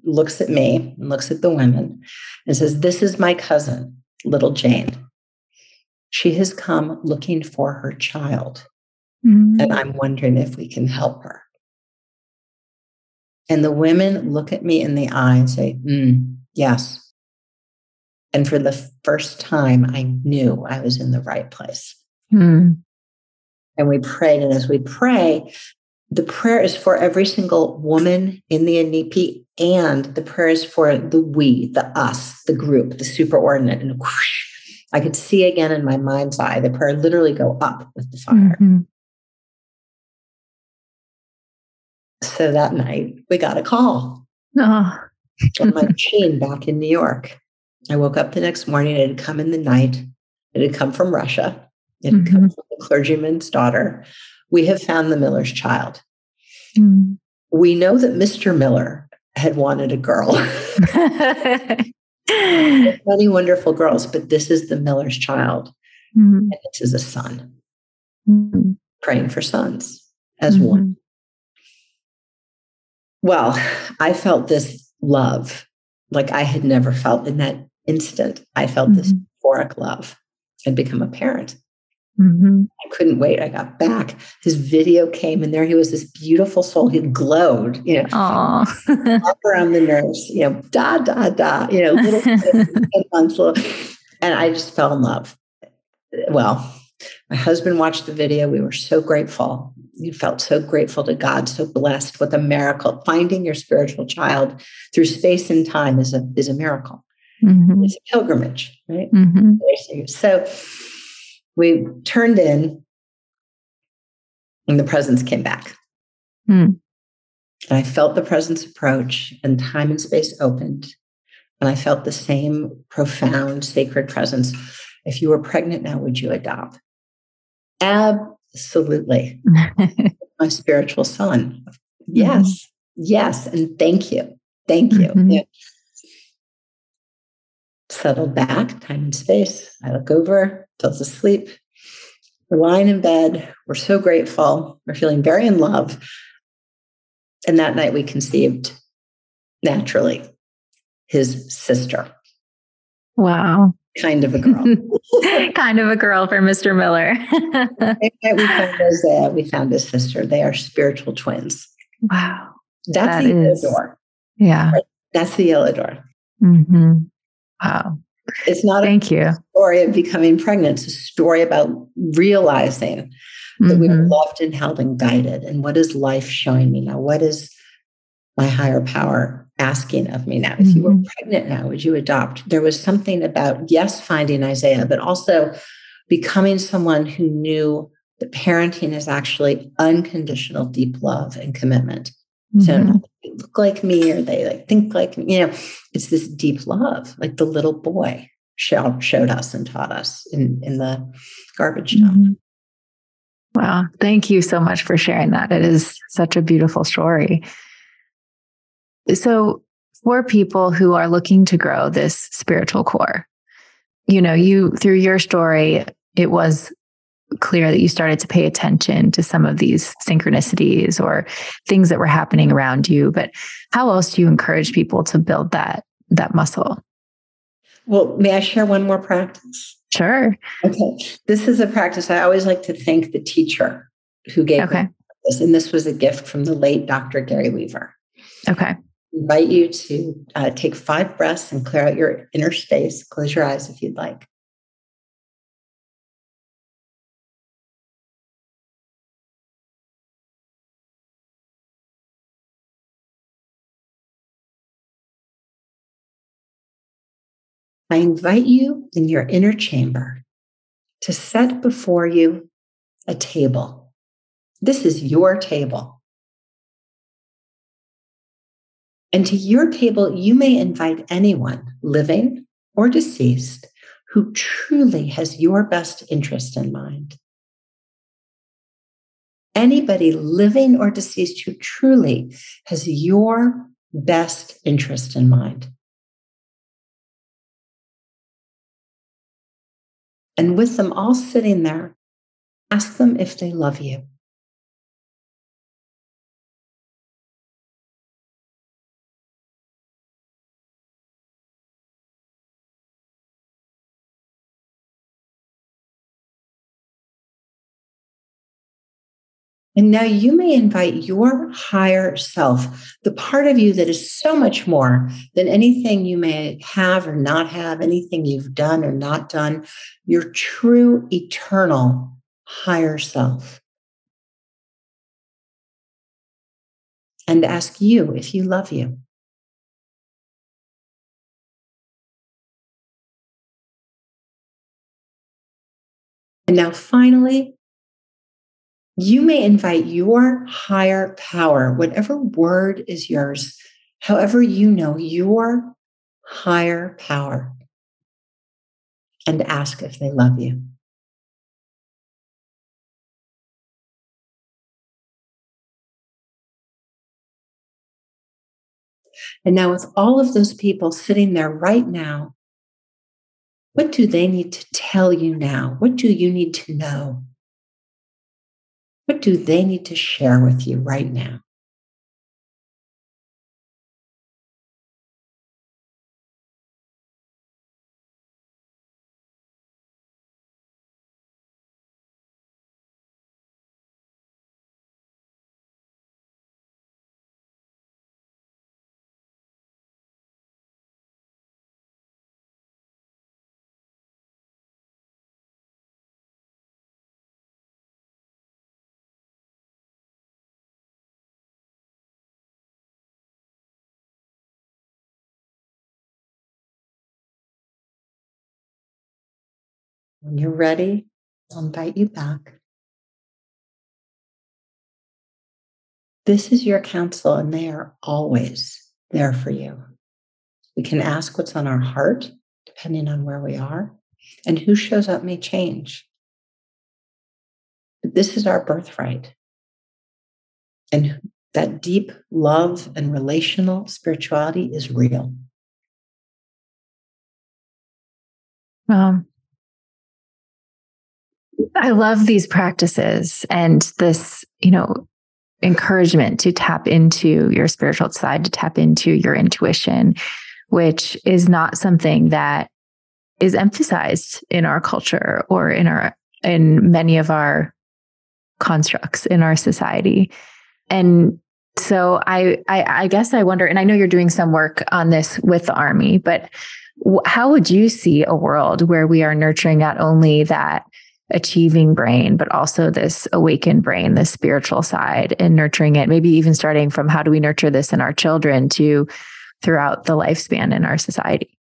looks at me and looks at the women and says, this is my cousin, Little Jane. She has come looking for her child. Mm-hmm. And I'm wondering if we can help her. And the women look at me in the eye and say, mm, yes. And for the first time, I knew I was in the right place. Mm. And we prayed. And as we pray, the prayer is for every single woman in the N E P. And the prayer is for the we, the us, the group, the superordinate. And whoosh, I could see again in my mind's eye the prayer literally go up with the fire. Mm-hmm. So that night, we got a call oh. from my machine back in New York. I woke up the next morning. It had come in the night. It had come from Russia. It had mm-hmm. come from the clergyman's daughter. We have found the Miller's child. Mm. We know that Mister Miller had wanted a girl. Many wonderful girls, but this is the Miller's child. Mm-hmm. And this is a son. Mm-hmm. Praying for sons as mm-hmm. one. Well, I felt this love like I had never felt in that instant. I felt mm-hmm. this euphoric love. I'd become a parent. Mm-hmm. I couldn't wait. I got back. His video came in there. He was this beautiful soul. He glowed, you know, up around the nurse, you know, da, da, da, you know, little, little, and I just fell in love. Well, my husband watched the video. We were so grateful. you felt so grateful to God, so blessed with a miracle. Finding your spiritual child through space and time is a is a miracle. Mm-hmm. It's a pilgrimage, right? Mm-hmm. So we turned in and the presence came back. Mm. And I felt the presence approach and time and space opened. And I felt the same profound, sacred presence. If you were pregnant now, would you adopt? Absolutely. My spiritual son. Yes. Mm-hmm. Yes. And thank you. Thank you. Mm-hmm. Yeah. Settled back, time and space. I look over, falls asleep. We're lying in bed. We're so grateful. We're feeling very in love. And that night we conceived naturally his sister. Wow. Kind of a girl. Kind of a girl for Mister Miller. we, found his, uh, we found his sister. They are spiritual twins. Wow. That's that the is, yellow door. Yeah. Right? That's the yellow door. Mm-hmm. Wow. It's not Thank a you. story of becoming pregnant. It's a story about realizing that mm-hmm. we were loved and held and guided. And what is life showing me now? What is my higher power asking of me now? If mm-hmm. you were pregnant now, would you adopt? There was something about, yes, finding Isaiah, but also becoming someone who knew that parenting is actually unconditional, deep love and commitment. Mm-hmm. So they look like me or they like think like me. You know, it's this deep love, like the little boy showed, showed us and taught us in, in the garbage dump. Mm-hmm. Wow. Thank you so much for sharing that. It is such a beautiful story. So for people who are looking to grow this spiritual core, you know, you through your story, it was clear that you started to pay attention to some of these synchronicities or things that were happening around you. But how else do you encourage people to build that, that muscle? Well, may I share one more practice? Sure. Okay. This is a practice. I always like to thank the teacher who gave okay. this. And this was a gift from the late Doctor Gary Weaver. Okay. I invite you to uh, take five breaths and clear out your inner space. Close your eyes if you'd like. I invite you in your inner chamber to set before you a table. This is your table. And to your table, you may invite anyone, living or deceased, who truly has your best interest in mind. Anybody living or deceased who truly has your best interest in mind. And with them all sitting there, ask them if they love you. And now you may invite your higher self, the part of you that is so much more than anything you may have or not have, anything you've done or not done, your true, eternal higher self. And ask you if you love you. And now finally, you may invite your higher power, whatever word is yours, however you know your higher power, and ask if they love you. And now with all of those people sitting there right now, what do they need to tell you now? What do you need to know? What do they need to share with you right now? When you're ready, I'll invite you back. This is your counsel, and they are always there for you. We can ask what's on our heart, depending on where we are, and who shows up may change. But this is our birthright. And that deep love and relational spirituality is real. Wow. I love these practices and this, you know, encouragement to tap into your spiritual side, to tap into your intuition, which is not something that is emphasized in our culture or in our, in many of our constructs in our society. And so I, I, I guess I wonder, and I know you're doing some work on this with the Army, but how would you see a world where we are nurturing not only that achieving brain, but also this awakened brain, this spiritual side, and nurturing it, maybe even starting from how do we nurture this in our children to throughout the lifespan in our society?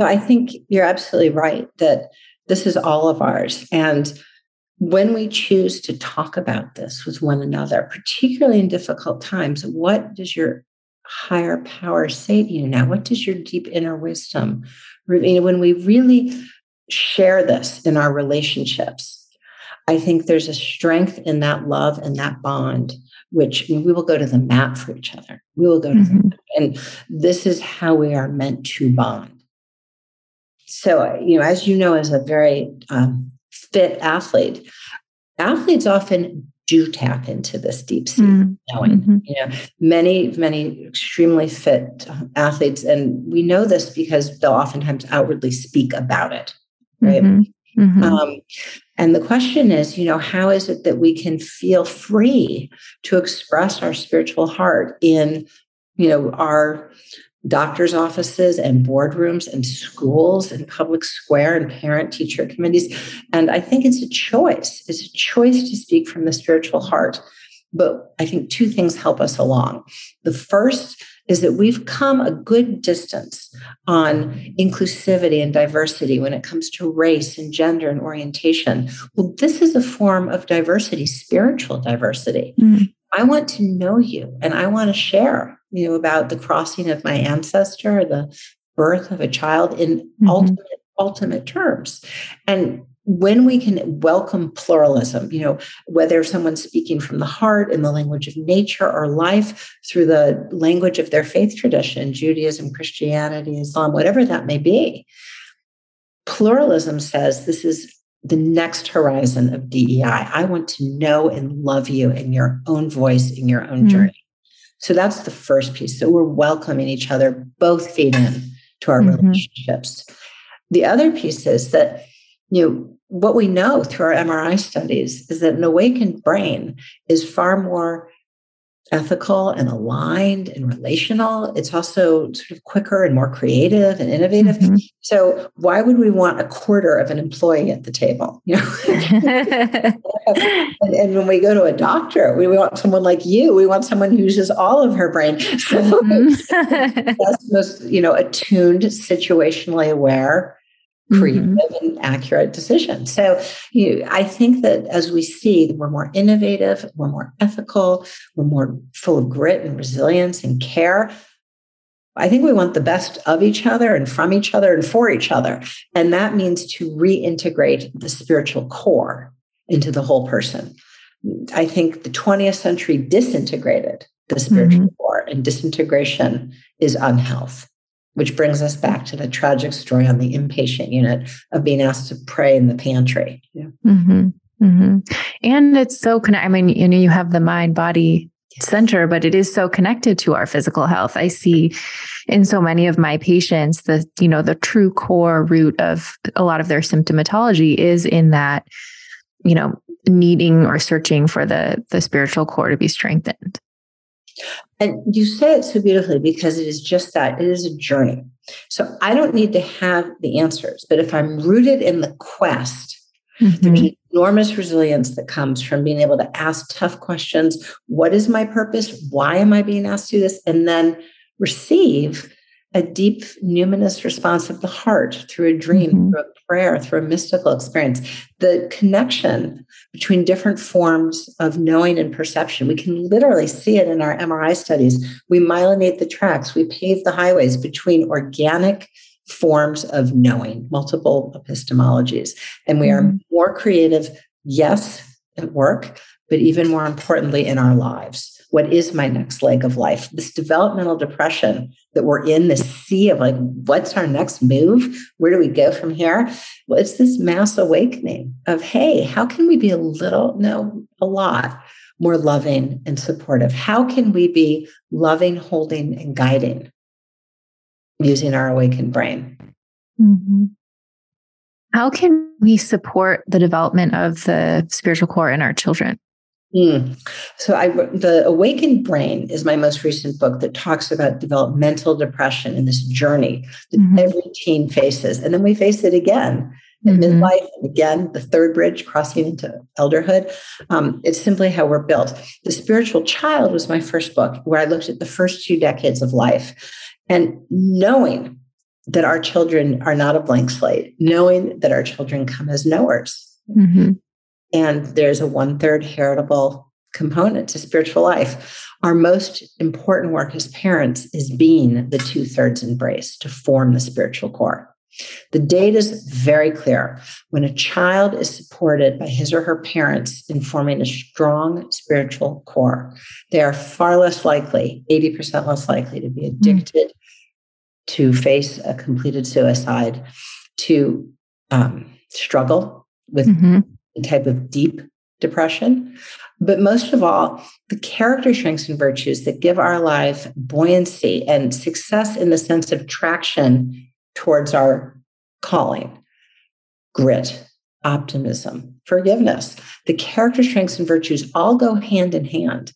So I think you're absolutely right that this is all of ours. And when we choose to talk about this with one another, particularly in difficult times, what does your higher power say to you now? What does your deep inner wisdom, you know, when we really share this in our relationships, I think there's a strength in that love and that bond, which we will go to the mat for each other. We will go to mm-hmm. the mat. And this is how we are meant to bond. So, you know, as you know, as a very um, fit athlete, athletes often do tap into this deep-seated mm-hmm. knowing. Mm-hmm. You know, many, many extremely fit athletes, and we know this because they'll oftentimes outwardly speak about it, right? Mm-hmm. Mm-hmm. Um, and the question is, you know, how is it that we can feel free to express our spiritual heart in, you know, our doctor's offices and boardrooms and schools and public square and parent-teacher committees? And I think it's a choice. It's a choice to speak from the spiritual heart. But I think two things help us along. The first is that we've come a good distance on inclusivity and diversity when it comes to race and gender and orientation. Well, this is a form of diversity, spiritual diversity. Mm-hmm. I want to know you, and I want to share, you know, about the crossing of my ancestor, or the birth of a child in mm-hmm. ultimate, ultimate terms. And when we can welcome pluralism, you know, whether someone's speaking from the heart in the language of nature or life through the language of their faith tradition, Judaism, Christianity, Islam, whatever that may be, pluralism says this is the next horizon of D E I. I want to know and love you in your own voice, in your own mm-hmm. journey. So that's the first piece. So we're welcoming each other, both feed in to our mm-hmm. relationships. The other piece is that, you know, what we know through our M R I studies is that an awakened brain is far more ethical and aligned and relational. It's also sort of quicker and more creative and innovative. Mm-hmm. So why would we want a quarter of an employee at the table? You know, and, and when we go to a doctor, we, we want someone like you. We want someone who uses all of her brain. So mm-hmm. that's the most, you know, attuned, situationally aware, creative mm-hmm. and accurate decision. So you know, I think that as we see, we're more innovative, we're more ethical, we're more full of grit and resilience and care. I think we want the best of each other and from each other and for each other. And that means to reintegrate the spiritual core into the whole person. I think the twentieth century disintegrated the spiritual mm-hmm. core, and disintegration is unhealth. Which brings us back to the tragic story on the inpatient unit of being asked to pray in the pantry. Yeah. Mm-hmm, mm-hmm. And it's so connected. I mean, you know, you have the mind body center, but it is so connected to our physical health. I see in so many of my patients the, you know, the true core root of a lot of their symptomatology is in that, you know, needing or searching for the the spiritual core to be strengthened. And you say it so beautifully, because it is just that. It is a journey. So I don't need to have the answers, but if I'm rooted in the quest, mm-hmm. there's enormous resilience that comes from being able to ask tough questions. What is my purpose? Why am I being asked to do this? And then receive a deep numinous response of the heart through a dream, mm-hmm. through a prayer, through a mystical experience. The connection between different forms of knowing and perception, we can literally see it in our M R I studies. We myelinate the tracks, we pave the highways between organic forms of knowing, multiple epistemologies. And we are more creative, yes, at work, but even more importantly in our lives. What is my next leg of life? This developmental depression that we're in, this sea of like, what's our next move? Where do we go from here? Well, it's this mass awakening of, hey, how can we be a little, no, a lot more loving and supportive? How can we be loving, holding, and guiding using our awakened brain? Mm-hmm. How can we support the development of the spiritual core in our children? Mm. So I, The Awakened Brain is my most recent book that talks about developmental depression and this journey that mm-hmm. every teen faces. And then we face it again in mm-hmm. midlife, and again, the third bridge crossing into elderhood. Um, it's simply how we're built. The Spiritual Child was my first book where I looked at the first two decades of life and knowing that our children are not a blank slate, knowing that our children come as knowers. Mm-hmm. And there's a one-third heritable component to spiritual life. Our most important work as parents is being the two-thirds embrace to form the spiritual core. The data is very clear. When a child is supported by his or her parents in forming a strong spiritual core, they are far less likely, eighty percent less likely, to be addicted, mm-hmm. to face a completed suicide, to um, struggle with mm-hmm. a type of deep depression. But most of all, the character strengths and virtues that give our life buoyancy and success in the sense of traction towards our calling, grit, optimism, forgiveness. The character strengths and virtues all go hand in hand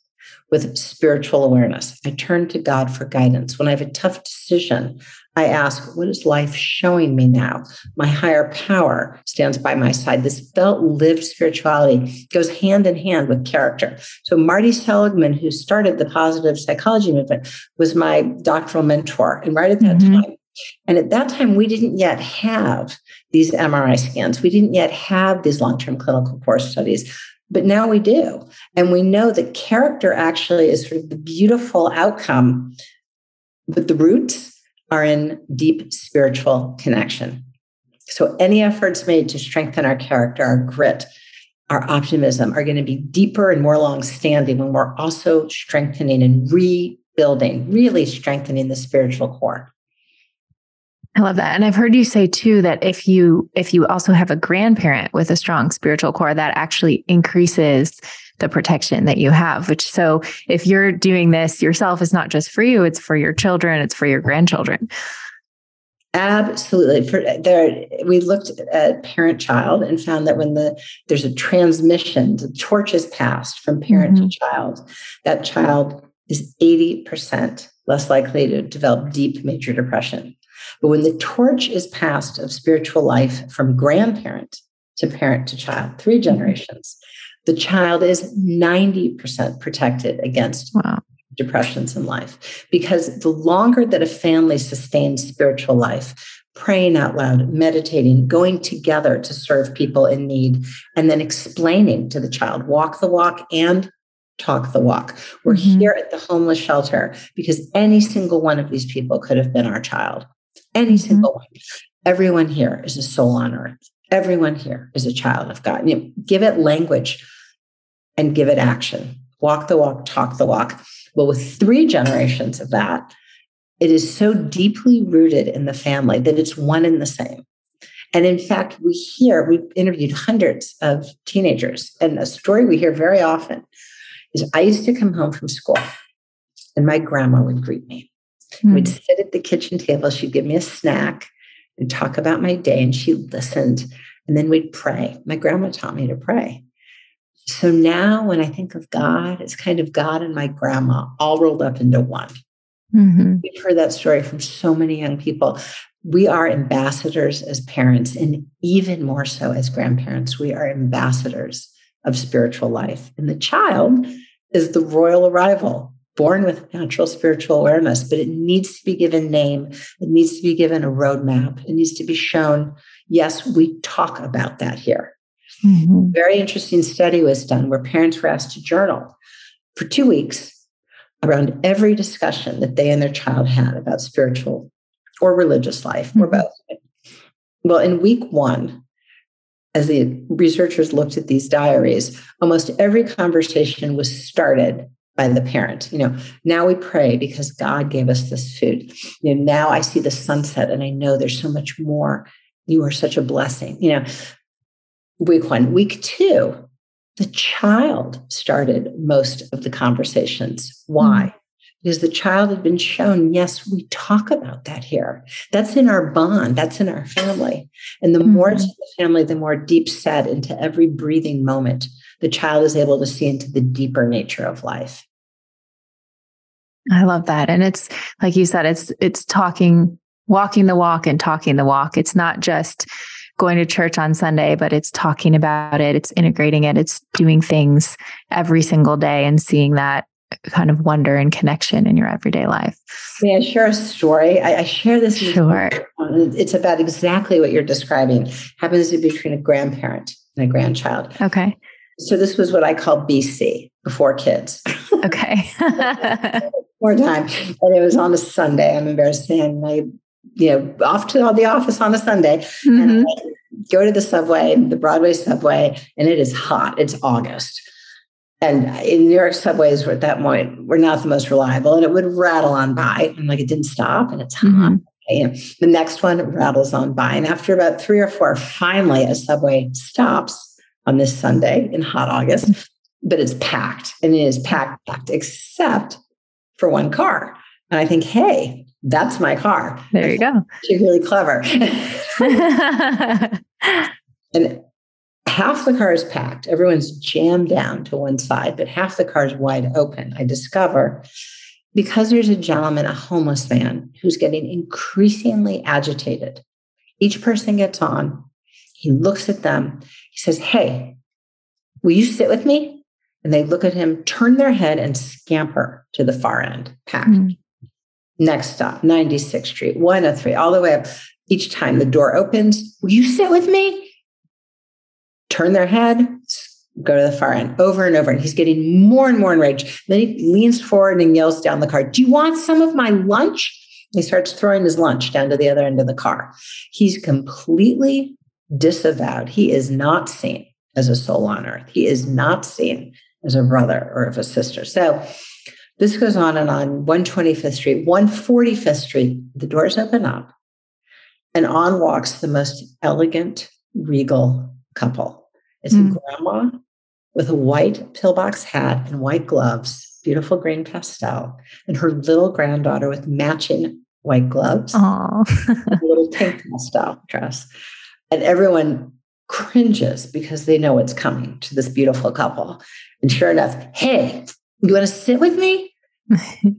with spiritual awareness. I turn to God for guidance. When I have a tough decision, I ask, what is life showing me now? My higher power stands by my side. This felt lived spirituality goes hand in hand with character. So Martin Seligman, who started the positive psychology movement, was my doctoral mentor. And right at that mm-hmm. time, and at that time, we didn't yet have these M R I scans. We didn't yet have these long-term clinical course studies. But now we do. And we know that character actually is sort of the beautiful outcome, but the roots are in deep spiritual connection. So any efforts made to strengthen our character, our grit, our optimism are going to be deeper and more long-standing when we're also strengthening and rebuilding, really strengthening the spiritual core. I love that. And I've heard you say too, that if you, if you also have a grandparent with a strong spiritual core, that actually increases the protection that you have, which, so if you're doing this yourself, it's not just for you, it's for your children, it's for your grandchildren. Absolutely. For there, we looked at parent-child and found that when the there's a transmission, the torch is passed from parent mm-hmm. to child, that child is eighty percent less likely to develop deep major depression. But when the torch is passed of spiritual life from grandparent to parent to child, three generations, the child is ninety percent protected against wow. depressions in life. Because the longer that a family sustains spiritual life, praying out loud, meditating, going together to serve people in need, and then explaining to the child, walk the walk and talk the walk. We're mm-hmm. here at the homeless shelter because any single one of these people could have been our child. Any single mm-hmm. one. Everyone here is a soul on earth. Everyone here is a child of God. You know, give it language and give it action. Walk the walk, talk the walk. Well, with three generations of that, it is so deeply rooted in the family that it's one and the same. And in fact, we hear, we've interviewed hundreds of teenagers, and a story we hear very often is, I used to come home from school and my grandma would greet me. Mm-hmm. We'd sit at the kitchen table. She'd give me a snack and talk about my day. And she listened. And then we'd pray. My grandma taught me to pray. So now when I think of God, it's kind of God and my grandma all rolled up into one. Mm-hmm. We've heard that story from so many young people. We are ambassadors as parents, and even more so as grandparents. We are ambassadors of spiritual life. And the child is the royal arrival born with natural spiritual awareness, but it needs to be given name. It needs to be given a roadmap. It needs to be shown, yes, we talk about that here. Mm-hmm. Very interesting study was done where parents were asked to journal for two weeks around every discussion that they and their child had about spiritual or religious life, mm-hmm. or both. Well, in week one, as the researchers looked at these diaries, almost every conversation was started by the parent. You know, now we pray because God gave us this food. You know, now I see the sunset and I know there's so much more. You are such a blessing. You know, week one. Week two, the child started most of the conversations. Why? Because the child had been shown, yes, we talk about that here. That's in our bond. That's in our family. And the mm-hmm. more it's in the family, the more deep set into every breathing moment, the child is able to see into the deeper nature of life. I love that. And it's like you said, it's it's talking, walking the walk and talking the walk. It's not just going to church on Sunday, but it's talking about it. It's integrating it. It's doing things every single day and seeing that kind of wonder and connection in your everyday life. May I share a story? I, I share this. Sure. It's about exactly what you're describing. It happens to be between a grandparent and a grandchild. Okay. So this was what I call B C, before kids. Okay. More time. And it was on a Sunday. I'm embarrassed saying, I, you know, off to the office on a Sunday. Mm-hmm. And I go to the subway, the Broadway subway, and it is hot. It's August. And in New York subways at that point were not the most reliable, and it would rattle on by. I'm like, it didn't stop, and it's mm-hmm. hot. And the next one rattles on by. And after about three or four, finally a subway stops on this Sunday in hot August, but it's packed, and it is packed, packed, except for one car. And I think, hey, that's my car. There you go. You're really clever. And half the car is packed. Everyone's jammed down to one side, but half the car is wide open. I discover because there's a gentleman, a homeless man, who's getting increasingly agitated. Each person gets on. He looks at them. He says, hey, will you sit with me? And they look at him, turn their head, and scamper to the far end, packed. Mm-hmm. Next stop, ninety-sixth Street, one oh three, all the way up. Each time the door opens, will you sit with me? Turn their head, go to the far end, over and over. And he's getting more and more enraged. Then he leans forward and yells down the car, do you want some of my lunch? He starts throwing his lunch down to the other end of the car. He's completely disavowed. He is not seen as a soul on earth. He is not seen as a brother or of a sister. So this goes on and on. one twenty-fifth Street, one forty-fifth Street, the doors open up, and on walks the most elegant, regal couple. It's mm. a grandma with a white pillbox hat and white gloves, beautiful green pastel, and her little granddaughter with matching white gloves, a little pink pastel dress. And everyone cringes because they know what's coming to this beautiful couple. And sure enough, hey, you want to sit with me?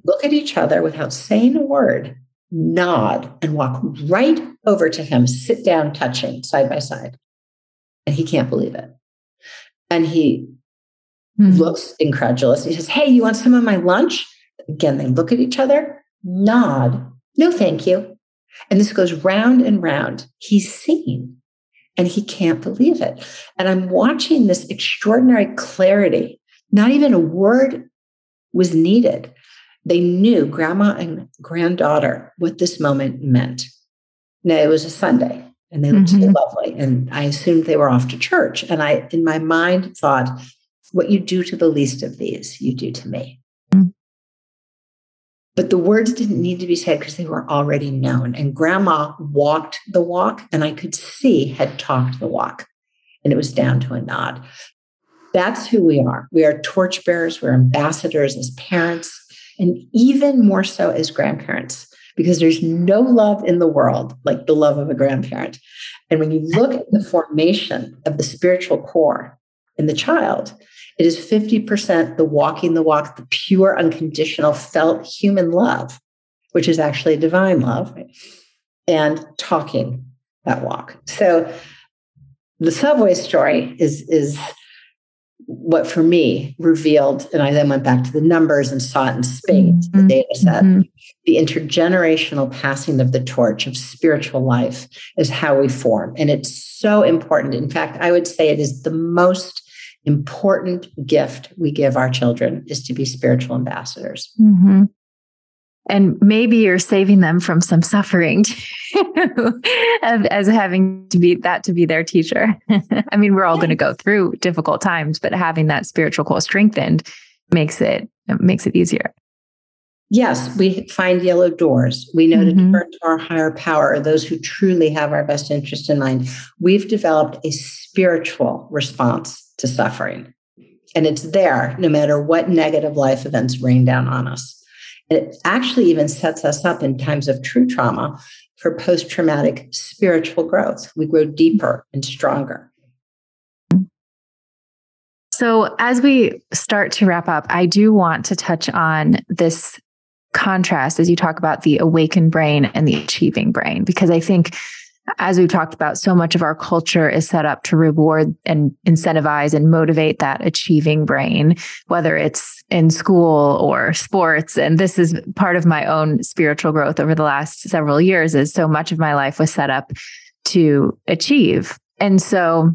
Look at each other without saying a word, nod, and walk right over to him, sit down, touching side by side. And he can't believe it. And he mm-hmm. looks incredulous. He says, hey, you want some of my lunch? Again, they look at each other, nod, no, thank you. And this goes round and round. He's seen, and he can't believe it. And I'm watching this extraordinary clarity. Not even a word was needed. They knew, grandma and granddaughter, what this moment meant. Now, it was a Sunday. And they looked so mm-hmm. lovely. And I assumed they were off to church. And I, in my mind, thought, what you do to the least of these, you do to me. Mm-hmm. But the words didn't need to be said because they were already known. And grandma walked the walk, and I could see had talked the walk. And it was down to a nod. That's who we are. We are torchbearers. We're ambassadors as parents, and even more so as grandparents. Because there's no love in the world like the love of a grandparent. And when you look at the formation of the spiritual core in the child, it is fifty percent the walking the walk, the pure, unconditional, felt human love, which is actually divine love, and talking that walk. So the subway story is, is what for me revealed, and I then went back to the numbers and saw it in space, mm-hmm. the data set, mm-hmm. the intergenerational passing of the torch of spiritual life is how we form. And it's so important. In fact, I would say it is the most important gift we give our children is to be spiritual ambassadors. Mm-hmm. And maybe you're saving them from some suffering too, as having to be that to be their teacher. I mean, we're all going to go through difficult times, but having that spiritual core strengthened makes it makes it easier. Yes, we find yellow doors. We know mm-hmm. to turn to our higher power, those who truly have our best interest in mind. We've developed a spiritual response to suffering, and it's there no matter what negative life events rain down on us. It actually even sets us up in times of true trauma for post-traumatic spiritual growth. We grow deeper and stronger. So as we start to wrap up, I do want to touch on this contrast as you talk about the awakened brain and the achieving brain, because I think as we've talked about, so much of our culture is set up to reward and incentivize and motivate that achieving brain, whether it's in school or sports. And this is part of my own spiritual growth over the last several years, is so much of my life was set up to achieve. And so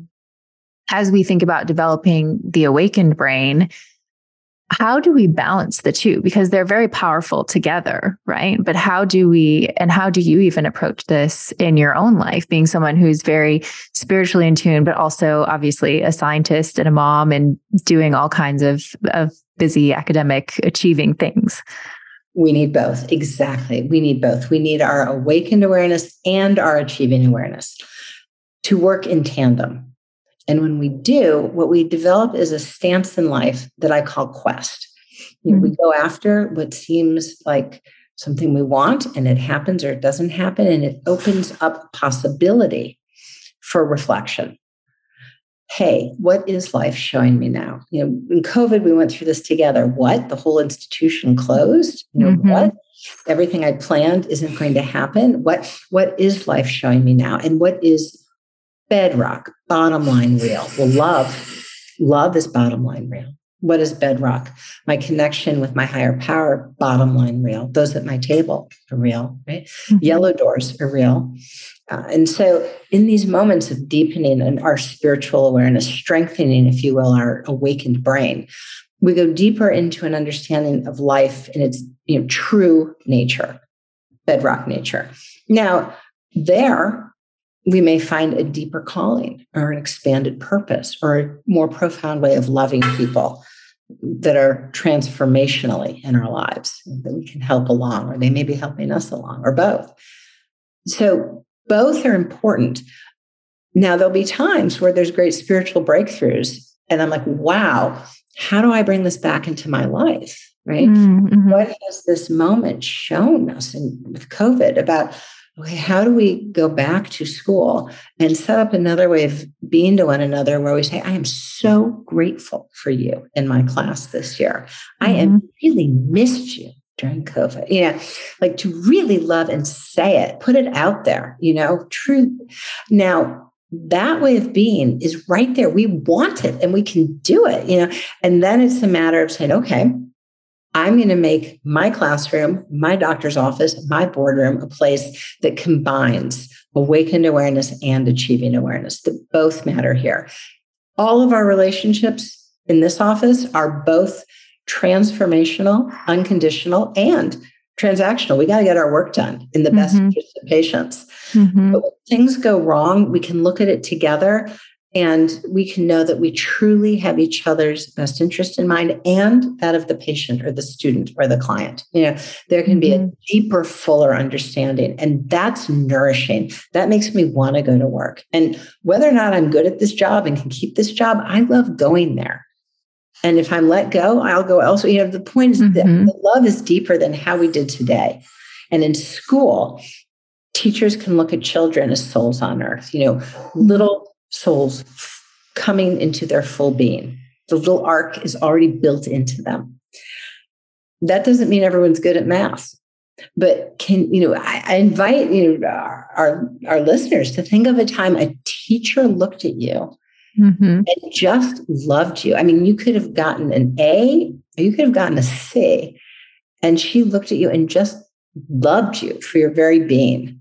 as we think about developing the awakened brain, how do we balance the two? Because they're very powerful together, right? But how do we, and how do you even approach this in your own life, being someone who's very spiritually in tune, but also obviously a scientist and a mom and doing all kinds of, of busy academic achieving things? We need both. Exactly. We need both. We need our awakened awareness and our achieving awareness to work in tandem. And when we do, what we develop is a stance in life that I call quest. You know, mm-hmm. we go after what seems like something we want, and it happens or it doesn't happen, and it opens up possibility for reflection. Hey, what is life showing me now? You know, in COVID, we went through this together. What? The whole institution closed? You know, mm-hmm. what? Everything I planned isn't going to happen. What? What is life showing me now? And what is bedrock, bottom line real? Well, love, love is bottom line real. What is bedrock? My connection with my higher power, bottom line real. Those at my table are real, right? Mm-hmm. Yellow doors are real. Uh, and so in these moments of deepening and our spiritual awareness, strengthening, if you will, our awakened brain, we go deeper into an understanding of life and its you know, true nature, bedrock nature. Now, there, we may find a deeper calling or an expanded purpose or a more profound way of loving people that are transformationally in our lives that we can help along, or they may be helping us along, or both. So both are important. Now, there'll be times where there's great spiritual breakthroughs, and I'm like, wow, how do I bring this back into my life, right? Mm-hmm. What has this moment shown us in, with COVID about, okay, how do we go back to school and set up another way of being to one another where we say, I am so grateful for you in my class this year. Mm-hmm. I am really missed you during COVID. You know, like to really love and say it, put it out there, you know, truth. Now, that way of being is right there. We want it and we can do it, you know, and then it's a matter of saying, okay, I'm going to make my classroom, my doctor's office, my boardroom a place that combines awakened awareness and achieving awareness, that both matter here. All of our relationships in this office are both transformational, unconditional, and transactional. We got to get our work done in the mm-hmm. best interest of patients. Mm-hmm. But when things go wrong, we can look at it together, and we can know that we truly have each other's best interest in mind and that of the patient or the student or the client. You know, there can be a deeper, fuller understanding, and that's nourishing. That makes me want to go to work. And whether or not I'm good at this job and can keep this job, I love going there. And if I'm let go, I'll go elsewhere. You know, the point is mm-hmm. that the love is deeper than how we did today. And in school, teachers can look at children as souls on earth, you know, little souls coming into their full being. The little arc is already built into them. That doesn't mean everyone's good at math, but can, you know, I, I invite you know, our, our, our listeners to think of a time a teacher looked at you mm-hmm. and just loved you. I mean, you could have gotten an A or you could have gotten a C, and she looked at you and just loved you for your very being.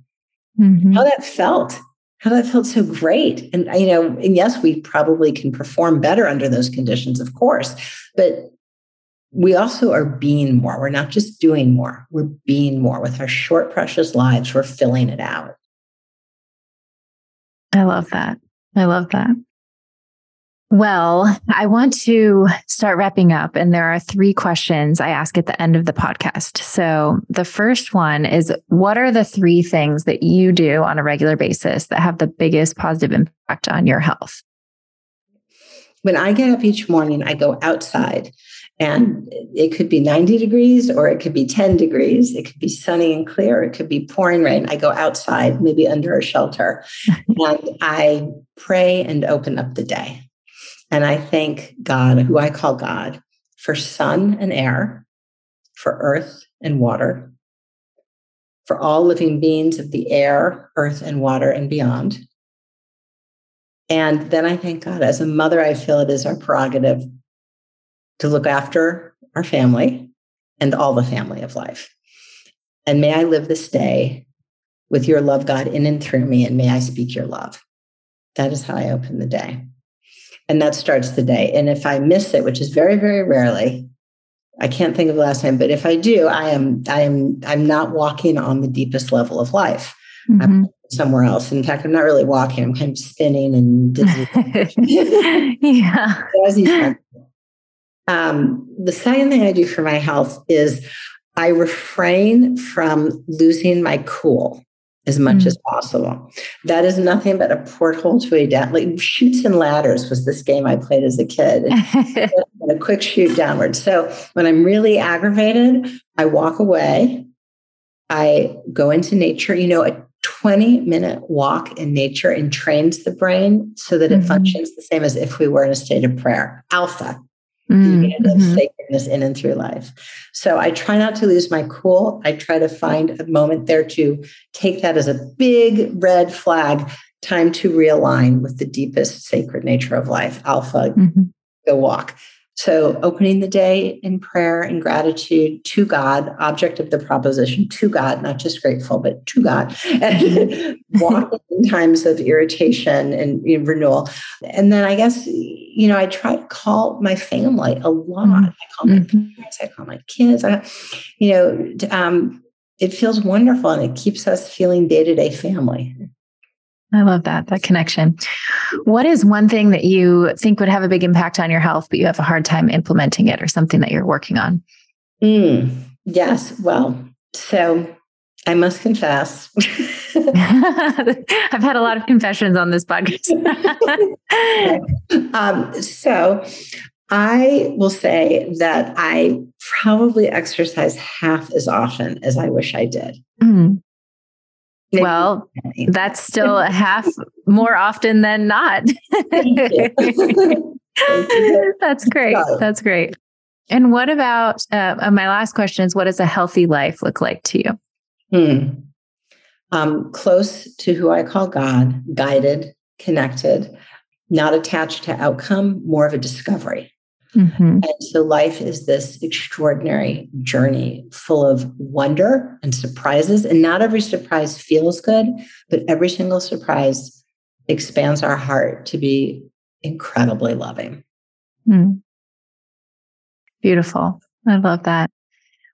Mm-hmm. How that felt, how that felt so great. And, you know, and yes, we probably can perform better under those conditions, of course, but we also are being more. We're not just doing more. We're being more with our short, precious lives. We're filling it out. I love that. I love that. Well, I want to start wrapping up, and there are three questions I ask at the end of the podcast. So the first one is, what are the three things that you do on a regular basis that have the biggest positive impact on your health? When I get up each morning, I go outside, and it could be ninety degrees or it could be ten degrees. It could be sunny and clear. It could be pouring rain. I go outside, maybe under a shelter, and I pray and open up the day. And I thank God, who I call God, for sun and air, for earth and water, for all living beings of the air, earth, and water and beyond. And then I thank God. As a mother, I feel it is our prerogative to look after our family and all the family of life. And may I live this day with your love, God, in and through me, and may I speak your love. That is how I open the day. And that starts the day. And if I miss it, which is very, very rarely, I can't think of the last time, but if I do, I am, I am, I'm not walking on the deepest level of life. Mm-hmm. I'm somewhere else. In fact, I'm not really walking. I'm kind of spinning and dizzy. Yeah. Um, the second thing I do for my health is I refrain from losing my cool as much mm-hmm. as possible. That is nothing but a porthole to a down. Like shoots and ladders was this game I played as a kid. And a quick shoot downward. So when I'm really aggravated, I walk away. I go into nature. You know, a twenty minute walk in nature entrains the brain so that it mm-hmm. functions the same as if we were in a state of prayer. Alpha. Mm-hmm. The unit of sacredness in and through life. So I try not to lose my cool. I try to find a moment there to take that as a big red flag, time to realign with the deepest sacred nature of life. Alpha, mm-hmm. go walk. So opening the day in prayer and gratitude to God, object of the proposition to God, not just grateful, but to God, and walking in times of irritation and, you know, renewal. And then I guess, you know, I try to call my family a lot. Mm-hmm. I call my parents, I call my kids, I, you know, um, it feels wonderful, and it keeps us feeling day-to-day family. I love that, that connection. What is one thing that you think would have a big impact on your health, but you have a hard time implementing it, or something that you're working on? Mm, yes. Well, so I must confess. I've had a lot of confessions on this podcast. um, so I will say that I probably exercise half as often as I wish I did. Mm. Well, that's still a half more often than not. That's great. That's great. And what about, uh, my last question is, what does a healthy life look like to you? Hmm. Um, close to who I call God, guided, connected, not attached to outcome, more of a discovery. Mm-hmm. And so life is this extraordinary journey full of wonder and surprises. And not every surprise feels good, but every single surprise expands our heart to be incredibly loving. Mm. Beautiful. I love that.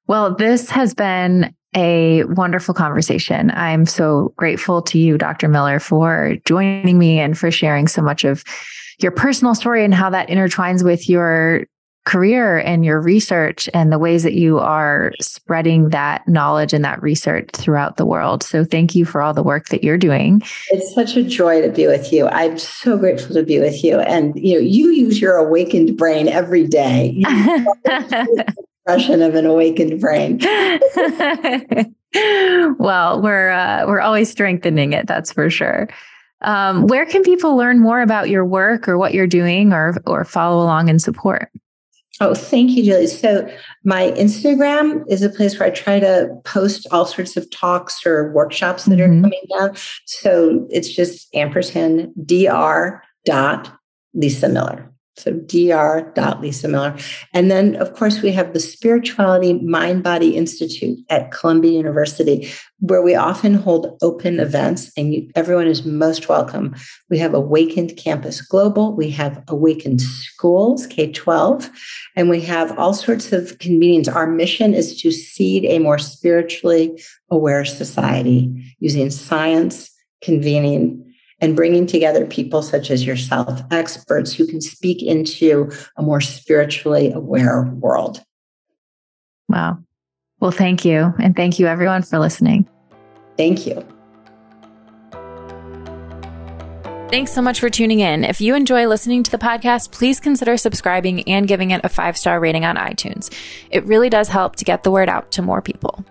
Well, this has been a wonderful conversation. I'm so grateful to you, Doctor Miller, for joining me and for sharing so much of your personal story and how that intertwines with your career and your research and the ways that you are spreading that knowledge and that research throughout the world. So thank you for all the work that you're doing. It's such a joy to be with you. I'm so grateful to be with you. And you know, you use your awakened brain every day. You of an awakened brain. Well, we're uh, we're always strengthening it, that's for sure. Um, where can people learn more about your work or what you're doing, or or follow along and support? Oh, thank you, Julie. So my Instagram is a place where I try to post all sorts of talks or workshops that mm-hmm. are coming down. So it's just ampersand dr dot Lisa Miller. So D R dot Lisa Miller. And then, of course, we have the Spirituality Mind Body Institute at Columbia University, where we often hold open events and you, everyone is most welcome. We have Awakened Campus Global. We have Awakened Schools, K twelve, and we have all sorts of convenings. Our mission is to seed a more spiritually aware society using science, convening, and bringing together people such as yourself, experts who can speak into a more spiritually aware world. Wow. Well, thank you. And thank you, everyone, for listening. Thank you. Thanks so much for tuning in. If you enjoy listening to the podcast, please consider subscribing and giving it a five-star rating on iTunes. It really does help to get the word out to more people.